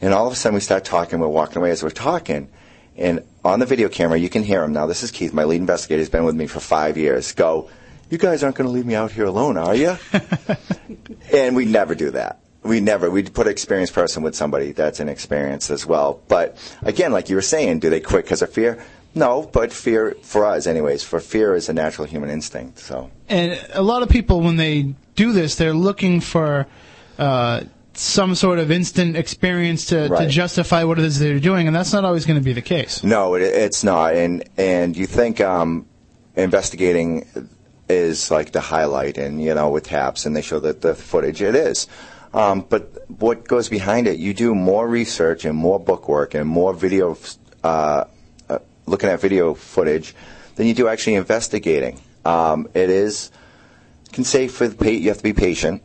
And all of a sudden, we start talking. We're walking away as we're talking. And on the video camera, you can hear him. Now, this is Keith, my lead investigator. He's been with me for five years. Go, you guys aren't going to leave me out here alone, are you? And we never do that. We never. We'd put an experienced person with somebody that's inexperienced as well. But, again, like you were saying, do they quit because of fear? No, but fear, for us anyways, for fear is a natural human instinct. So, and a lot of people, when they do this, they're looking for uh, some sort of instant experience to, right. to justify what it is they're doing, and that's not always going to be the case. No, it, it's not. And, and you think um, investigating is like the highlight, and, you know, with T A P S, and they show that the footage, it is. Um, but what goes behind it, you do more research and more book work and more video, uh, uh, looking at video footage than you do actually investigating. Um, it is, can say for the pa- you have to be patient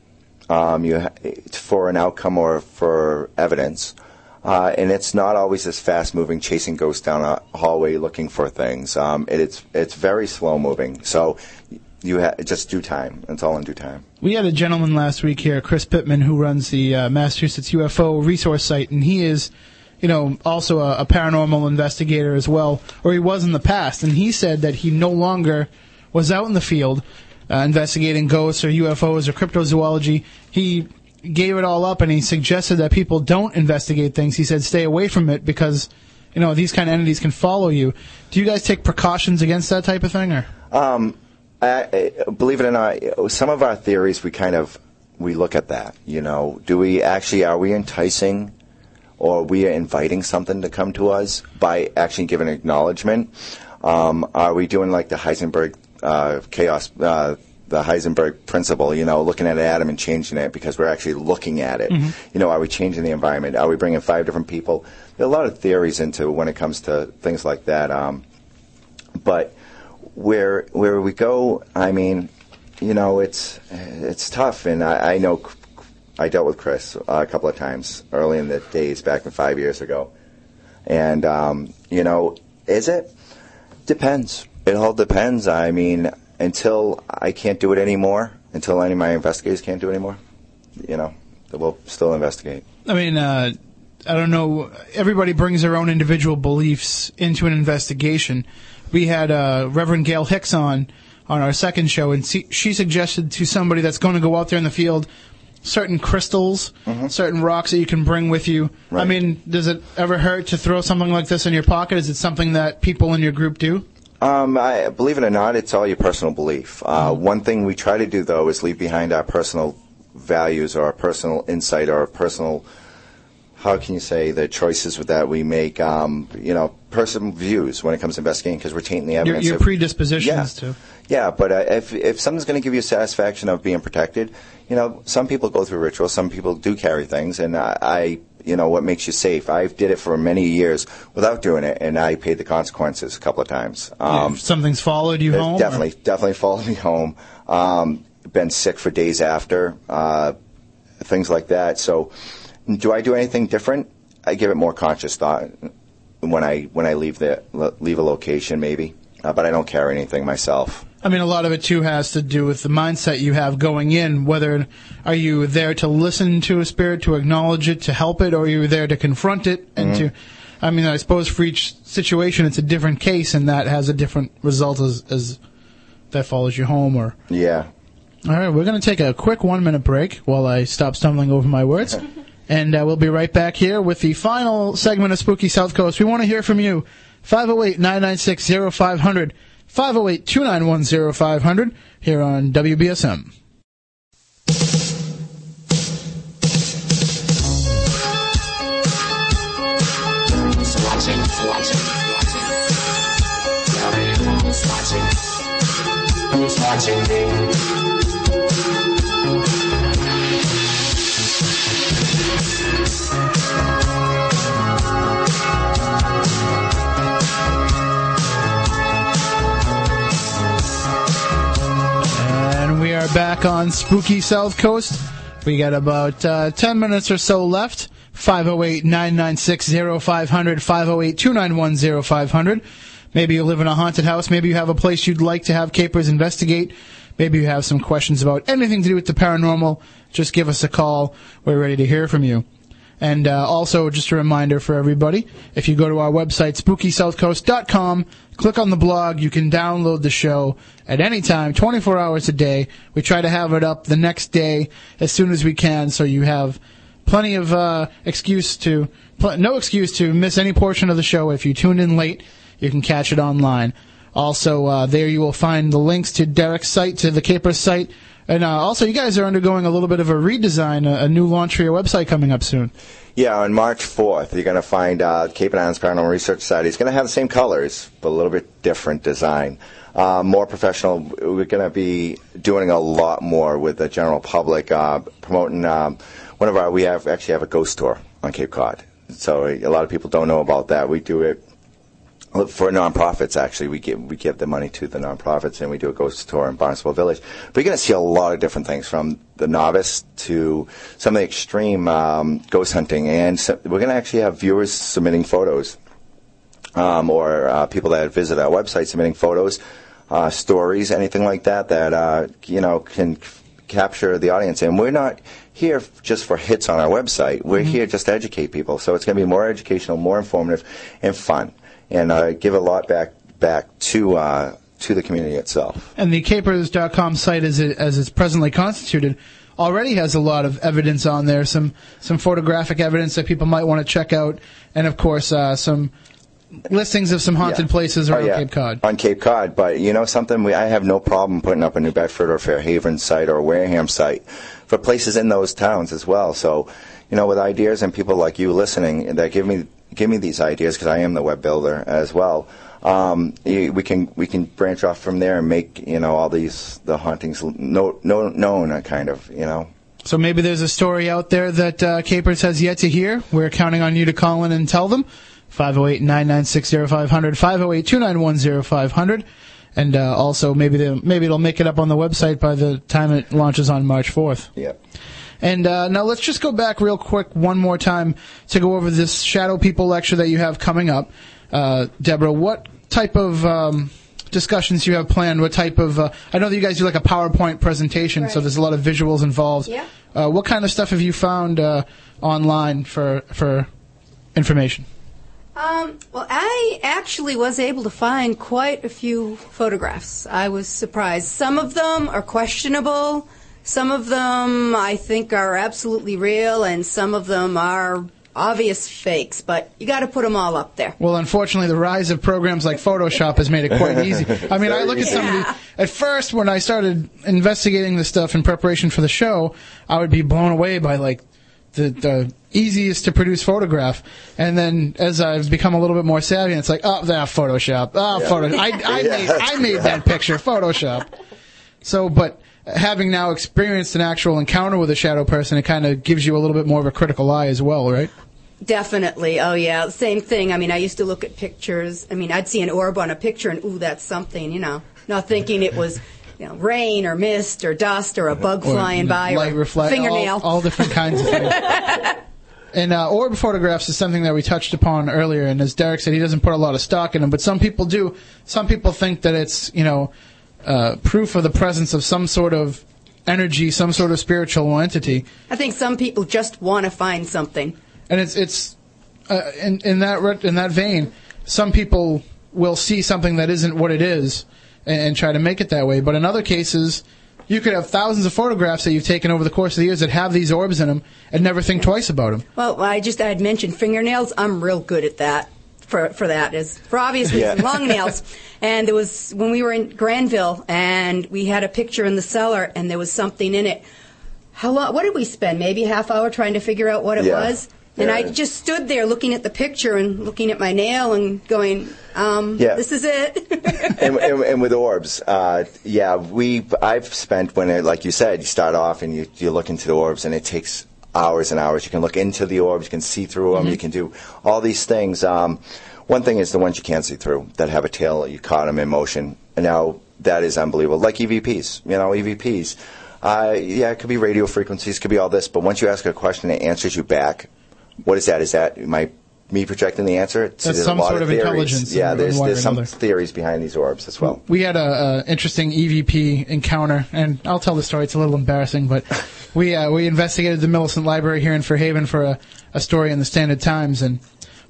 um, you ha- for an outcome or for evidence. Uh, and it's not always this fast-moving, chasing ghosts down a hallway looking for things. Um, it, it's, it's very slow-moving. So... You ha- just due time. It's all in due time. We had a gentleman last week here, Chris Pittman, who runs the uh, Massachusetts U F O resource site, and he is, you know, also a, a paranormal investigator as well, or he was in the past. And he said that he no longer was out in the field uh, investigating ghosts or U F Os or cryptozoology. He gave it all up, and he suggested that people don't investigate things. He said, stay away from it because, you know, these kind of entities can follow you. Do you guys take precautions against that type of thing? Or? Um. I, believe it or not, some of our theories, we kind of, we look at that, you know. Do we actually, are we enticing or we are inviting something to come to us by actually giving acknowledgement? Um, are we doing like the Heisenberg uh, chaos, uh, the Heisenberg principle, you know, looking at an atom and changing it because we're actually looking at it? Mm-hmm. You know, are we changing the environment? Are we bringing five different people? There are a lot of theories into when it comes to things like that. Um, but... Where where we go, I mean, you know, it's it's tough, and I, I know I dealt with Chris uh, a couple of times early in the days back in five years ago, and um, you know, is it? Depends. It all depends. I mean, until I can't do it anymore, until any of my investigators can't do it anymore, you know, we'll still investigate. I mean, uh, I don't know. Everybody brings their own individual beliefs into an investigation. We had uh, Reverend Gail Hicks on, on our second show, and see, she suggested to somebody that's going to go out there in the field certain crystals, mm-hmm. certain rocks that you can bring with you. Right. I mean, does it ever hurt to throw something like this in your pocket? Is it something that people in your group do? Um, I, believe it or not, it's all your personal belief. Uh, mm-hmm. One thing we try to do, though, is leave behind our personal values or our personal insight or our personal, how can you say, the choices with that we make, um, you know, personal views when it comes to investigating, because we're tainting the evidence. Your, your predispositions yeah, to. Yeah, but uh, if, if something's going to give you satisfaction of being protected, you know, some people go through rituals, some people do carry things, and I... I you know, what makes you safe? I did it for many years without doing it, and I paid the consequences a couple of times. Um, yeah, something's followed you home? Definitely, or? definitely followed me home. Um, been sick for days after, uh, things like that. So do I do anything different? I give it more conscious thought when I when I leave the leave a location, maybe. Uh, but I don't carry anything myself. I mean, a lot of it, too, has to do with the mindset you have going in. Whether are you there to listen to a spirit, to acknowledge it, to help it, or are you there to confront it? And mm-hmm. to, I mean, I suppose for each situation, it's a different case, and that has a different result as, as that follows you home. Or yeah. All right, we're going to take a quick one-minute break while I stop stumbling over my words. And uh, we'll be right back here with the final segment of Spooky South Coast. We want to hear from you. five oh eight, nine nine six, oh five hundred. five oh eight, two nine one, oh five hundred here on W B S M. Who's watching me? We are back on Spooky South Coast. We got about uh, ten minutes or so left. five oh eight, nine nine six, oh five hundred, five oh eight, two nine one, oh five hundred. Maybe you live in a haunted house. Maybe you have a place you'd like to have Capers investigate. Maybe you have some questions about anything to do with the paranormal. Just give us a call. We're ready to hear from you. And uh, also, just a reminder for everybody, if you go to our website, spooky south coast dot com, click on the blog, you can download the show at any time, twenty-four hours a day. We try to have it up the next day as soon as we can, so you have plenty of uh, excuse to, pl- no excuse to miss any portion of the show. If you tuned in late, you can catch it online. Also, uh, there you will find the links to Derek's site, to the Capers site. And uh, also, you guys are undergoing a little bit of a redesign, a, a new launch for your website coming up soon. Yeah, on March fourth, you're going to find uh, Cape and Islands Paranormal Research Society. It's going to have the same colors, but a little bit different design. Uh, more professional. We're going to be doing a lot more with the general public, uh, promoting um, one of our, we have actually have a ghost tour on Cape Cod. So a lot of people don't know about that. We do it for nonprofits, actually. We give we give the money to the nonprofits, and we do a ghost tour in Barnstable Village. But you're going to see a lot of different things, from the novice to some of the extreme um, ghost hunting. And so we're going to actually have viewers submitting photos, um, or uh, people that visit our website submitting photos, uh, stories, anything like that that uh, you know can f- capture the audience. And we're not here just for hits on our website. We're mm-hmm. here just to educate people. So it's going to be more educational, more informative, and fun. And uh, give a lot back back to uh, to the community itself. And the capers dot com site, as, it, as it's presently constituted, already has a lot of evidence on there, some some photographic evidence that people might want to check out, and, of course, uh, some listings of some haunted yeah. places around oh, yeah. Cape Cod. On Cape Cod. But, you know, something, we, I have no problem putting up a New Bedford or Fairhaven site or Wareham site for places in those towns as well. So, you know, with ideas and people like you listening that give me... give me these ideas, because I am the web builder as well. Um, we can we can branch off from there and make, you know, all these the hauntings no, no, known, kind of, you know. So maybe there's a story out there that uh, Capers has yet to hear. We're counting on you to call in and tell them. five oh eight, nine nine six, oh five hundred, five oh eight, two nine one, oh five hundred. And uh, also maybe the, maybe it'll make it up on the website by the time it launches on March fourth. Yeah. And uh, now let's just go back real quick one more time to go over this Shadow People lecture that you have coming up. Uh, Deborah, what type of um, discussions do you have planned? What type of uh, – I know that you guys do like a PowerPoint presentation, right. So there's a lot of visuals involved. Yeah. Uh, what kind of stuff have you found uh, online for for information? Um, well, I actually was able to find quite a few photographs. I was surprised. Some of them are questionable. Some of them, I think, are absolutely real, and some of them are obvious fakes, but you got to put them all up there. Well, unfortunately, the rise of programs like Photoshop has made it quite easy. I mean, I look at some of these. At first, when I started investigating this stuff in preparation for the show, I would be blown away by, like, the, the easiest to produce photograph, and then as I've become a little bit more savvy, it's like, oh, that Photoshop, oh, yeah. Photoshop. I, I yeah. made, I made yeah. that picture, Photoshop. So, but having now experienced an actual encounter with a shadow person, it kind of gives you a little bit more of a critical eye as well, right? Definitely. Oh, yeah. Same thing. I mean, I used to look at pictures. I mean, I'd see an orb on a picture, and, ooh, that's something, you know, not thinking it was... You know, rain or mist or dust or a bug or flying by or refle- fingernail. All, all different kinds of things. And uh, orb photographs is something that we touched upon earlier. And as Derek said, he doesn't put a lot of stock in them. But some people do. Some people think that it's, you know, uh, proof of the presence of some sort of energy, some sort of spiritual entity. I think some people just want to find something. And it's it's uh, in, in that re- in that vein, some people will see something that isn't what it is and try to make it that way. But in other cases, you could have thousands of photographs that you've taken over the course of the years that have these orbs in them and never think twice about them. Well, I just I had mentioned fingernails. I'm real good at that, for for that, is for obvious reasons, yeah. Long nails. And there was, when we were in Granville, and we had a picture in the cellar, and there was something in it. How long, what did we spend? Maybe a half hour trying to figure out what it yeah. was? And yeah. I just stood there looking at the picture and looking at my nail and going, um, yeah. this is it. and, and, and with orbs, uh, yeah, we I've spent, when it, like you said, you start off and you, you look into the orbs, and it takes hours and hours. You can look into the orbs, you can see through them, mm-hmm. you can do all these things. Um, one thing is the ones you can't see through that have a tail, you caught them in motion. And now that is unbelievable. Like E V Ps, you know, E V Ps. Uh, yeah, it could be radio frequencies, could be all this, but once you ask a question, it answers you back. What is that? Is that my me projecting the answer? It's, That's some a lot sort of, of intelligence. Yeah, there's, there's some another. theories behind these orbs as well. We had an interesting E V P encounter, and I'll tell the story. It's a little embarrassing, but we uh, we investigated the Millicent Library here in Fairhaven for a, a story in the Standard Times, and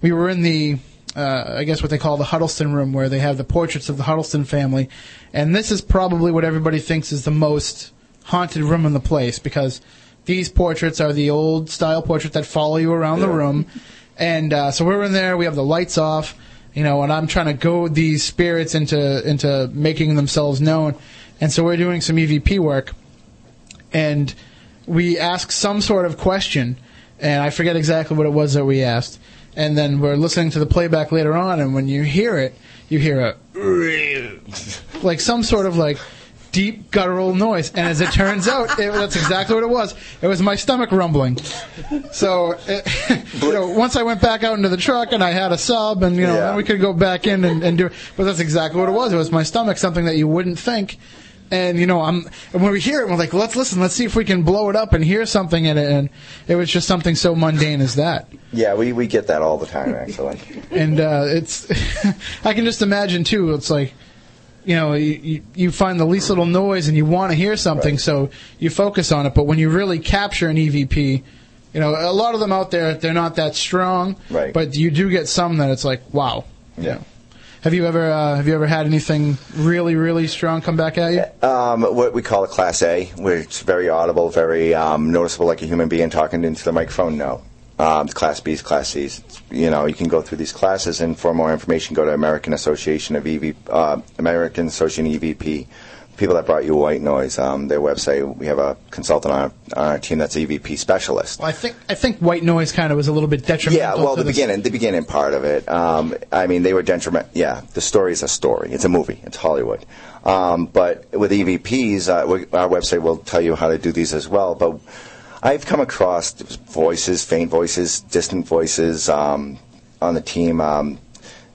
we were in the, uh, I guess what they call the Huttleston room, where they have the portraits of the Huttleston family, and this is probably what everybody thinks is the most haunted room in the place, because these portraits are the old-style portraits that follow you around yeah. the room. And uh, so we're in there. We have the lights off, you know, and I'm trying to goad these spirits into into making themselves known. And so we're doing some E V P work. And we ask some sort of question, and I forget exactly what it was that we asked. And then we're listening to the playback later on, and when you hear it, you hear a... like some sort of, like... deep guttural noise, and as it turns out, it, that's exactly what it was. It was my stomach rumbling. So, it, you know, once I went back out into the truck and I had a sub, and you know, yeah. then we could go back in and, and do it. But that's exactly what it was. It was my stomach, something that you wouldn't think. And you know, I'm and when we hear it, we're like, let's listen, let's see if we can blow it up and hear something in it. And it was just something so mundane as that. Yeah, we we get that all the time, actually. And uh, it's, I can just imagine too. It's like, you know, you, you find the least little noise and you want to hear something, right. So you focus on it. But when you really capture an E V P, you know, a lot of them out there, they're not that strong, right. But you do get some that it's like, wow. Yeah. Have you ever uh, have you ever had anything really, really strong come back at you? Um, what we call a Class A, where it's very audible, very um, noticeable, like a human being talking into the microphone, no. Um, class B's, Class C's. You know, you can go through these classes, and for more information, go to American Association of E V P, uh, American Association E V P. People that brought you white noise. Um, their website. We have a consultant on our, on our team that's E V P specialist. Well, I think I think white noise kind of was a little bit detrimental. Yeah, well, to the this. beginning, the beginning part of it. Um, I mean, they were detrimental. Yeah, the story is a story. It's a movie. It's Hollywood. Um, but with E V Ps, uh, we, our website will tell you how to do these as well. But I've come across voices, faint voices, distant voices um, on the team. Um,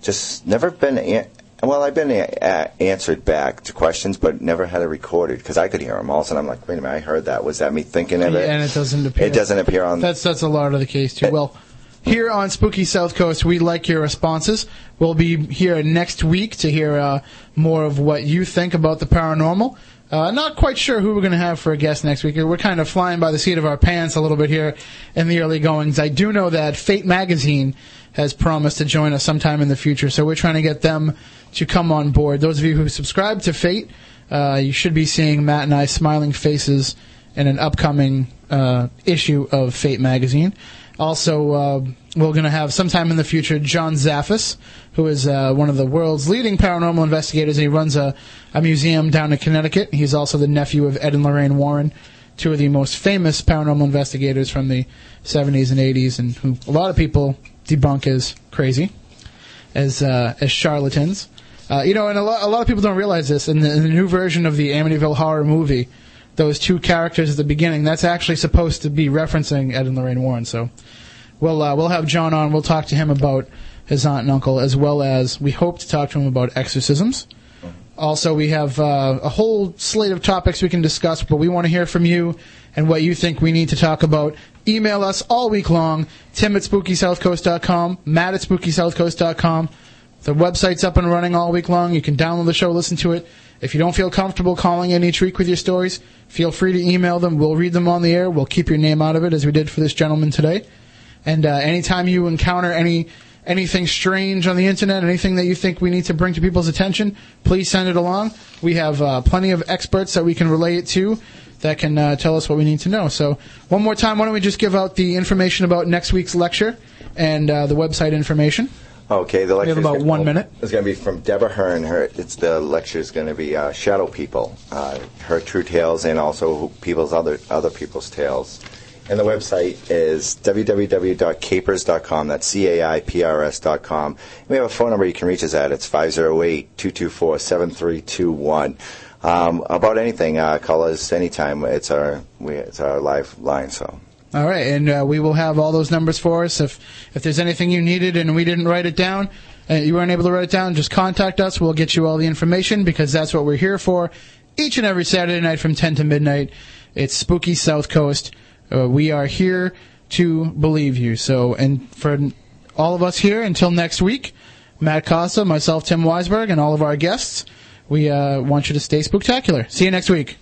just never been, an- well, I've been a- a- answered back to questions, but never had it recorded because I could hear them. All of a sudden, I'm like, wait a minute, I heard that. Was that me thinking of it? And it doesn't appear. It doesn't appear on. That's that's a lot of the case, too. It, well, here on Spooky South Coast, we like your responses. We'll be here next week to hear uh, more of what you think about the paranormal. Uh, not quite sure who we're going to have for a guest next week. We're kind of flying by the seat of our pants a little bit here in the early goings. I do know that Fate Magazine has promised to join us sometime in the future, so we're trying to get them to come on board. Those of you who subscribe to Fate, uh, you should be seeing Matt and I smiling faces in an upcoming uh, issue of Fate Magazine. Also, uh, we're going to have sometime in the future John Zaffis, who is uh, one of the world's leading paranormal investigators, and he runs a, a museum down in Connecticut. He's also the nephew of Ed and Lorraine Warren, two of the most famous paranormal investigators from the seventies and eighties, and who a lot of people debunk as crazy, as uh, as charlatans. Uh, you know, and a lot, a lot of people don't realize this. In the, in the new version of the Amityville horror movie, those two characters at the beginning, that's actually supposed to be referencing Ed and Lorraine Warren. So we'll, uh, we'll have John on. We'll talk to him about his aunt and uncle, as well as we hope to talk to him about exorcisms. Also, we have uh, a whole slate of topics we can discuss, but we want to hear from you and what you think we need to talk about. Email us all week long, Tim at Spooky South Coast dot com, Matt at Spooky South Coast dot com. The website's up and running all week long. You can download the show, listen to it. If you don't feel comfortable calling in each week with your stories, feel free to email them. We'll read them on the air. We'll keep your name out of it, as we did for this gentleman today. And uh, anytime you encounter any anything strange on the internet, anything that you think we need to bring to people's attention, please send it along. We have uh, plenty of experts that we can relay it to that can uh, tell us what we need to know. So one more time, why don't we just give out the information about next week's lecture and uh, the website information. Okay, the lecture. We have about one minute. It's going to be from Deborah Hearn. Her, it's the lecture is going to be uh, Shadow People, uh, her true tales, and also people's other other people's tales. And the website is w w w dot capers dot com. That's C A I P R S dot com. We have a phone number you can reach us at. It's five oh eight, two two four, seven three two one. Um, about anything, uh, call us anytime. It's our we, it's our live line. So. All right, and uh, we will have all those numbers for us. If if there's anything you needed and we didn't write it down, uh, you weren't able to write it down, just contact us. We'll get you all the information, because that's what we're here for each and every Saturday night from ten to midnight. It's Spooky South Coast. Uh, we are here to believe you. So, and for all of us here, until next week, Matt Costa, myself, Tim Weisberg, and all of our guests, we uh, want you to stay spooktacular. See you next week.